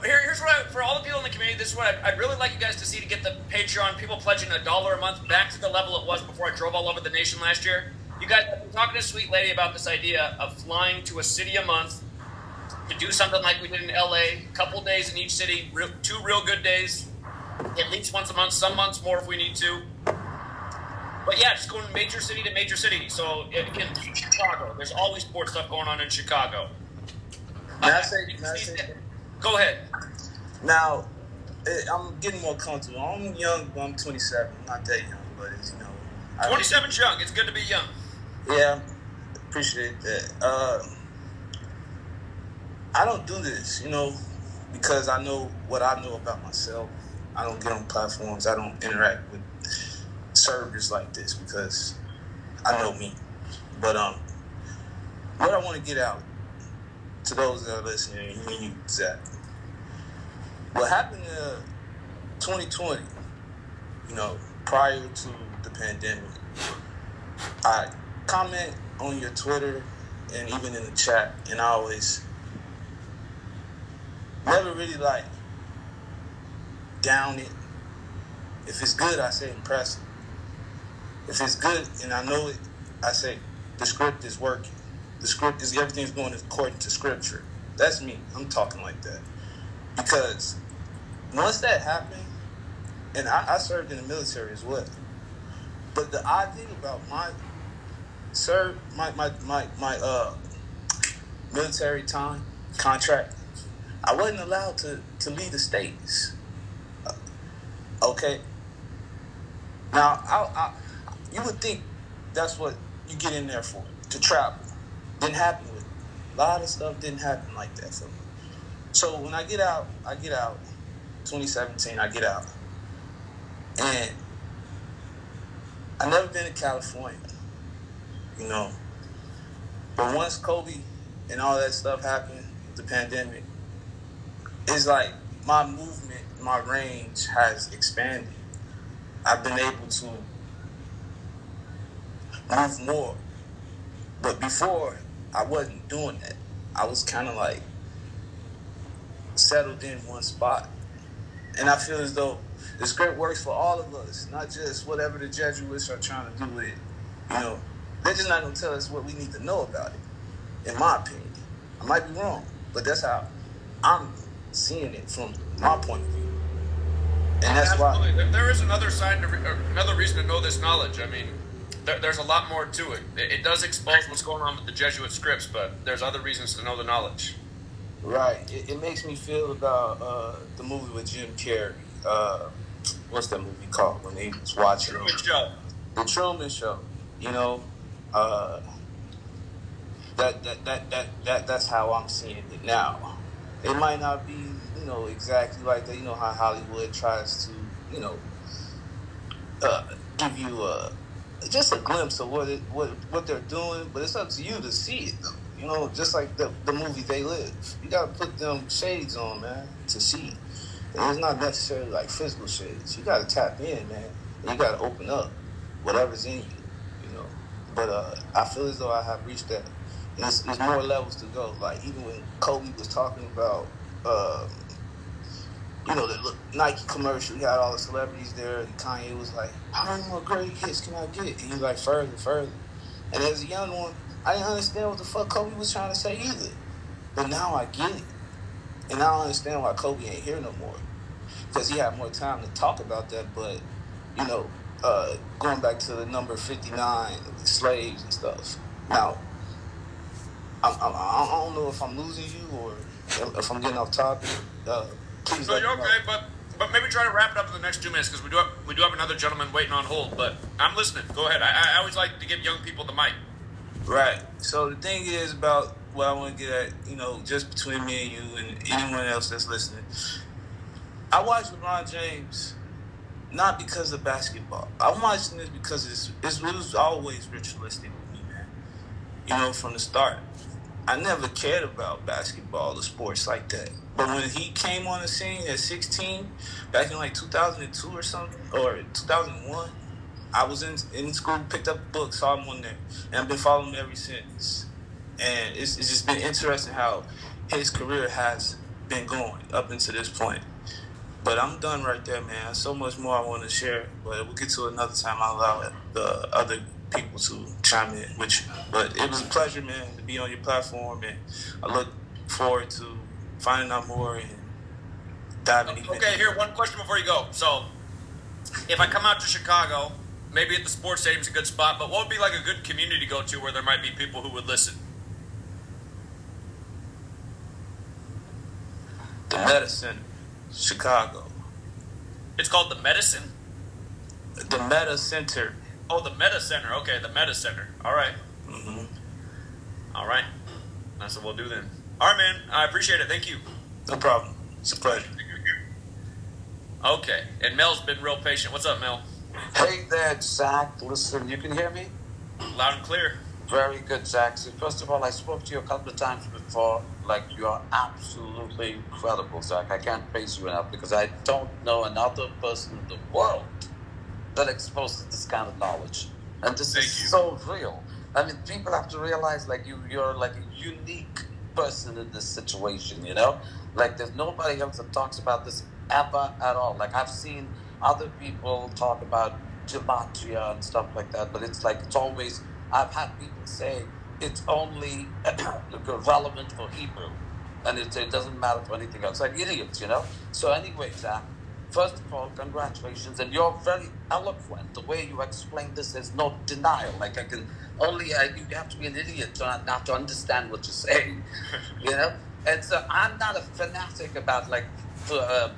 Here's what for all the people in the community, this is what I'd really like you guys to see, to get the Patreon people pledging $1 a month back to the level it was before I drove all over the nation last year. You guys have been talking to a sweet lady about this idea of flying to a city a month to do something like we did in LA, a couple days in each city, two real good days, at least once a month, some months more if we need to. But yeah, just going major city to major city. So again, Chicago, there's always sports stuff going on in Chicago. Go ahead. Now, I'm getting more comfortable. I'm young, but I'm 27. I'm not that young, but it's, you know. 27's young. It's good to be young. Yeah, appreciate that. I don't do this, you know, because I know what I know about myself. I don't get on platforms. I don't interact with servers like this because I know me. But what I want to get out to those that are listening, you, Zach, what happened in 2020, you know, prior to the pandemic, I comment on your Twitter and even in the chat, and I always never really like down it. If it's good, I say impressive. If it's good and I know it, I say the script is working. The script is everything's going according to scripture. That's me. I'm talking like that. Because once that happened, and I served in the military as well. But the odd thing about my military time contract, I wasn't allowed to leave the states. Okay. Now, you would think that's what you get in there for, to travel. Didn't happen with me. A lot of stuff didn't happen like that for me. So when I get out, 2017, I get out. And I've never been to California, you know. But once Kobe and all that stuff happened, the pandemic, it's like my movement, my range has expanded. I've been able to move more. But before, I wasn't doing that. I was kind of like settled in one spot. And I feel as though the script works for all of us, not just whatever the Jesuits are trying to do with it. You know, they're just not going to tell us what we need to know about it, in my opinion. I might be wrong, but that's how I'm seeing it from my point of view. And that's why. There is another side, another reason to know this knowledge. I mean, there's a lot more to it. It does expose what's going on with the Jesuit scripts, but there's other reasons to know the knowledge. Right. It makes me feel about the movie with Jim Carrey. What's that movie called when they was watching? The Truman Show. You know, that's how I'm seeing it now. It might not be, you know, exactly like that. You know how Hollywood tries to, you know, give you just a glimpse of what they're doing, but it's up to you to see it, though. You know, just like the movie They Live. You gotta put them shades on, man, to see it. And it's not necessarily like physical shades. You gotta tap in, man. And you gotta open up whatever's in you, you know. But I feel as though I have reached that. And there's more levels to go. Like even when Kobe was talking about, you know, the Nike commercial, you had all the celebrities there, and Kanye was like, "How many more great hits can I get?" And he was like, "Further, further." And as a young one, I didn't understand what the fuck Kobe was trying to say either. But now I get it. And I don't understand why Kobe ain't here no more. Because he had more time to talk about that, but, you know, going back to the number 59, the slaves and stuff. Now, I don't know if I'm losing you or if I'm getting off topic. Please no, you're okay, but maybe try to wrap it up in the next 2 minutes, because we do have another gentleman waiting on hold, but I'm listening. Go ahead. I always like to give young people the mic. Right. So the thing is about what I want to get at, you know, just between me and you and anyone else that's listening. I watch LeBron James not because of basketball. I'm watching this because it was always ritualistic with me, man. You know, from the start. I never cared about basketball or sports like that. But when he came on the scene at 16, back in like 2002 or something, or 2001, I was in school, picked up a book, saw him on there, and I've been following him ever since. And it's just been interesting how his career has been going up until this point. But I'm done right there, man. There's so much more I want to share, but we'll get to it another time. I'll allow the other people to chime in with you. But it was a pleasure, man, to be on your platform, and I look forward to finding out more and diving deep. Okay, here, one question before you go. So, if I come out to Chicago, maybe at the sports stadium's a good spot, but what would be like a good community to go to where there might be people who would listen? The Medicine, Chicago. It's called the Medicine? The Meta Center. Oh, the Meta Center. Okay, the Meta Center. All right. Mm-hmm. All right. That's what we'll do then. All right, man. I appreciate it. Thank you. No problem. It's a pleasure. Okay. And Mel's been real patient. What's up, Mel? Hey there, Zach. Listen, you can hear me? Loud and clear. Very good, Zach. So first of all, I spoke to you a couple of times before. Like, you are absolutely incredible, Zach. I can't praise you enough because I don't know another person in the world that exposes this kind of knowledge. And this is so real. I mean, people have to realize, like, you're like a unique person in this situation, you know? Like, there's nobody else that talks about this ever at all. Like, I've seen other people talk about gematria and stuff like that, but it's like, it's always, I've had people say it's only relevant for Hebrew, and it doesn't matter for anything else. Like idiots, you know? So anyway, Zach, first of all, congratulations, and you're very eloquent. The way you explain this is no denial. Like, I can only, you have to be an idiot to not to understand what you're saying, you know? And so I'm not a fanatic about, like,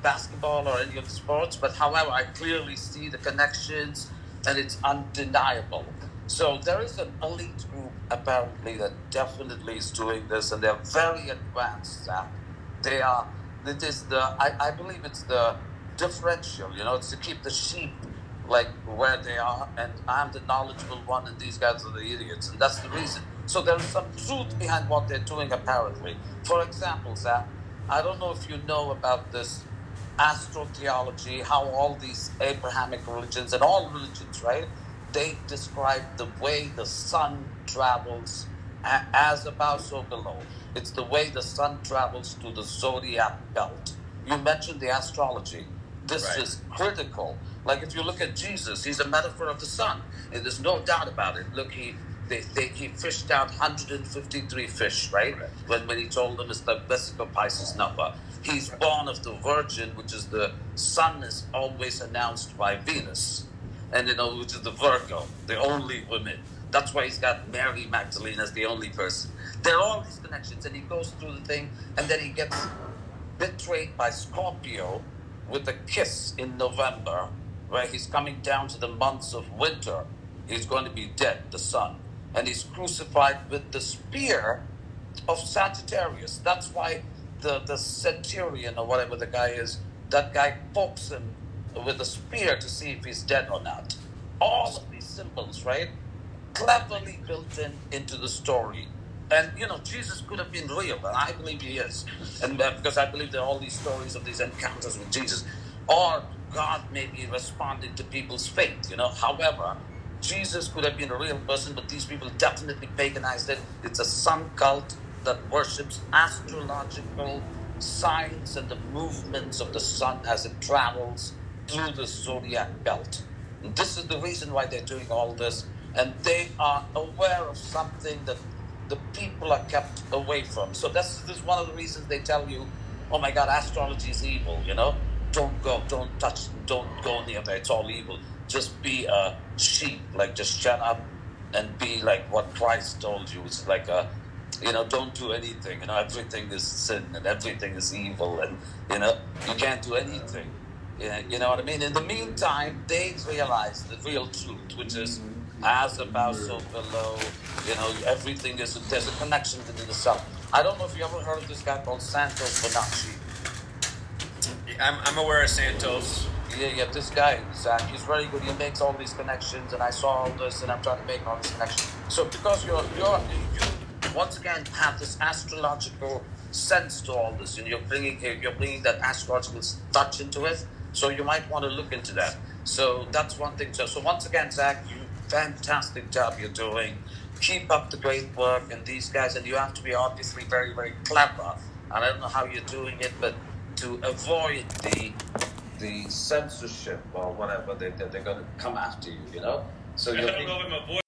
basketball or any of the sports, but however, I clearly see the connections and it's undeniable. So there is an elite group apparently that definitely is doing this, and they're very advanced. They are. It is the. I believe it's the differential. You know, it's to keep the sheep like where they are, and I'm the knowledgeable one, and these guys are the idiots, and that's the reason. So there is some truth behind what they're doing apparently. For example, Zach, I don't know if you know about this astrotheology, how all these Abrahamic religions and all religions, right? They describe the way the sun travels as above, so below. It's the way the sun travels to the zodiac belt. You mentioned the astrology. This right. is critical. Like if you look at Jesus, he's a metaphor of the sun. And there's no doubt about it. Look, he fished out 153 fish, right? When he told them it's the Vesica Pisces number. He's born of the Virgin, which is the sun is always announced by Venus. And you know, which is the Virgo, the only woman. That's why he's got Mary Magdalene as the only person. There are all these connections, and he goes through the thing, and then he gets betrayed by Scorpio with a kiss in November, where he's coming down to the months of winter. He's going to be dead, the sun. And he's crucified with the spear of Sagittarius. That's why the centurion or whatever the guy is, that guy pokes him with a spear to see if he's dead or not. All of these symbols, right? Cleverly built into the story. And, you know, Jesus could have been real, and I believe he is. And because I believe there are all these stories of these encounters with Jesus. Or God maybe responded to people's faith, you know. However, Jesus could have been a real person, but these people definitely paganized it. It's a sun cult that worships astrological signs and the movements of the sun as it travels through the zodiac belt. And this is the reason why they're doing all this. And they are aware of something that the people are kept away from. So this is one of the reasons they tell you, oh my God, astrology is evil, you know? Don't go, don't touch, don't go near there. It's all evil. Just be a sheep, like just shut up and be like what Christ told you. It's like a, you know, don't do anything. You know, everything is sin and everything is evil and, you know, you can't do anything. You know what I mean? In the meantime, they realize the real truth, which is as above, so below, you know, everything is, there's a connection within itself. I don't know if you ever heard of this guy called Santos Bonacci. I'm aware of Santos. Yeah, this guy, he's very good. He makes all these connections, and I saw all this, and I'm trying to make all these connections. So because you once again have this astrological sense to all this, and you're bringing that astrological touch into it, so you might want to look into that. So that's one thing. So once again, Zach, you fantastic job you're doing. Keep up the great work, and these guys, and you have to be obviously very, very clever. And I don't know how you're doing it, but to avoid the censorship or whatever, they're going to come after you, you know? So I don't know if I'm avoiding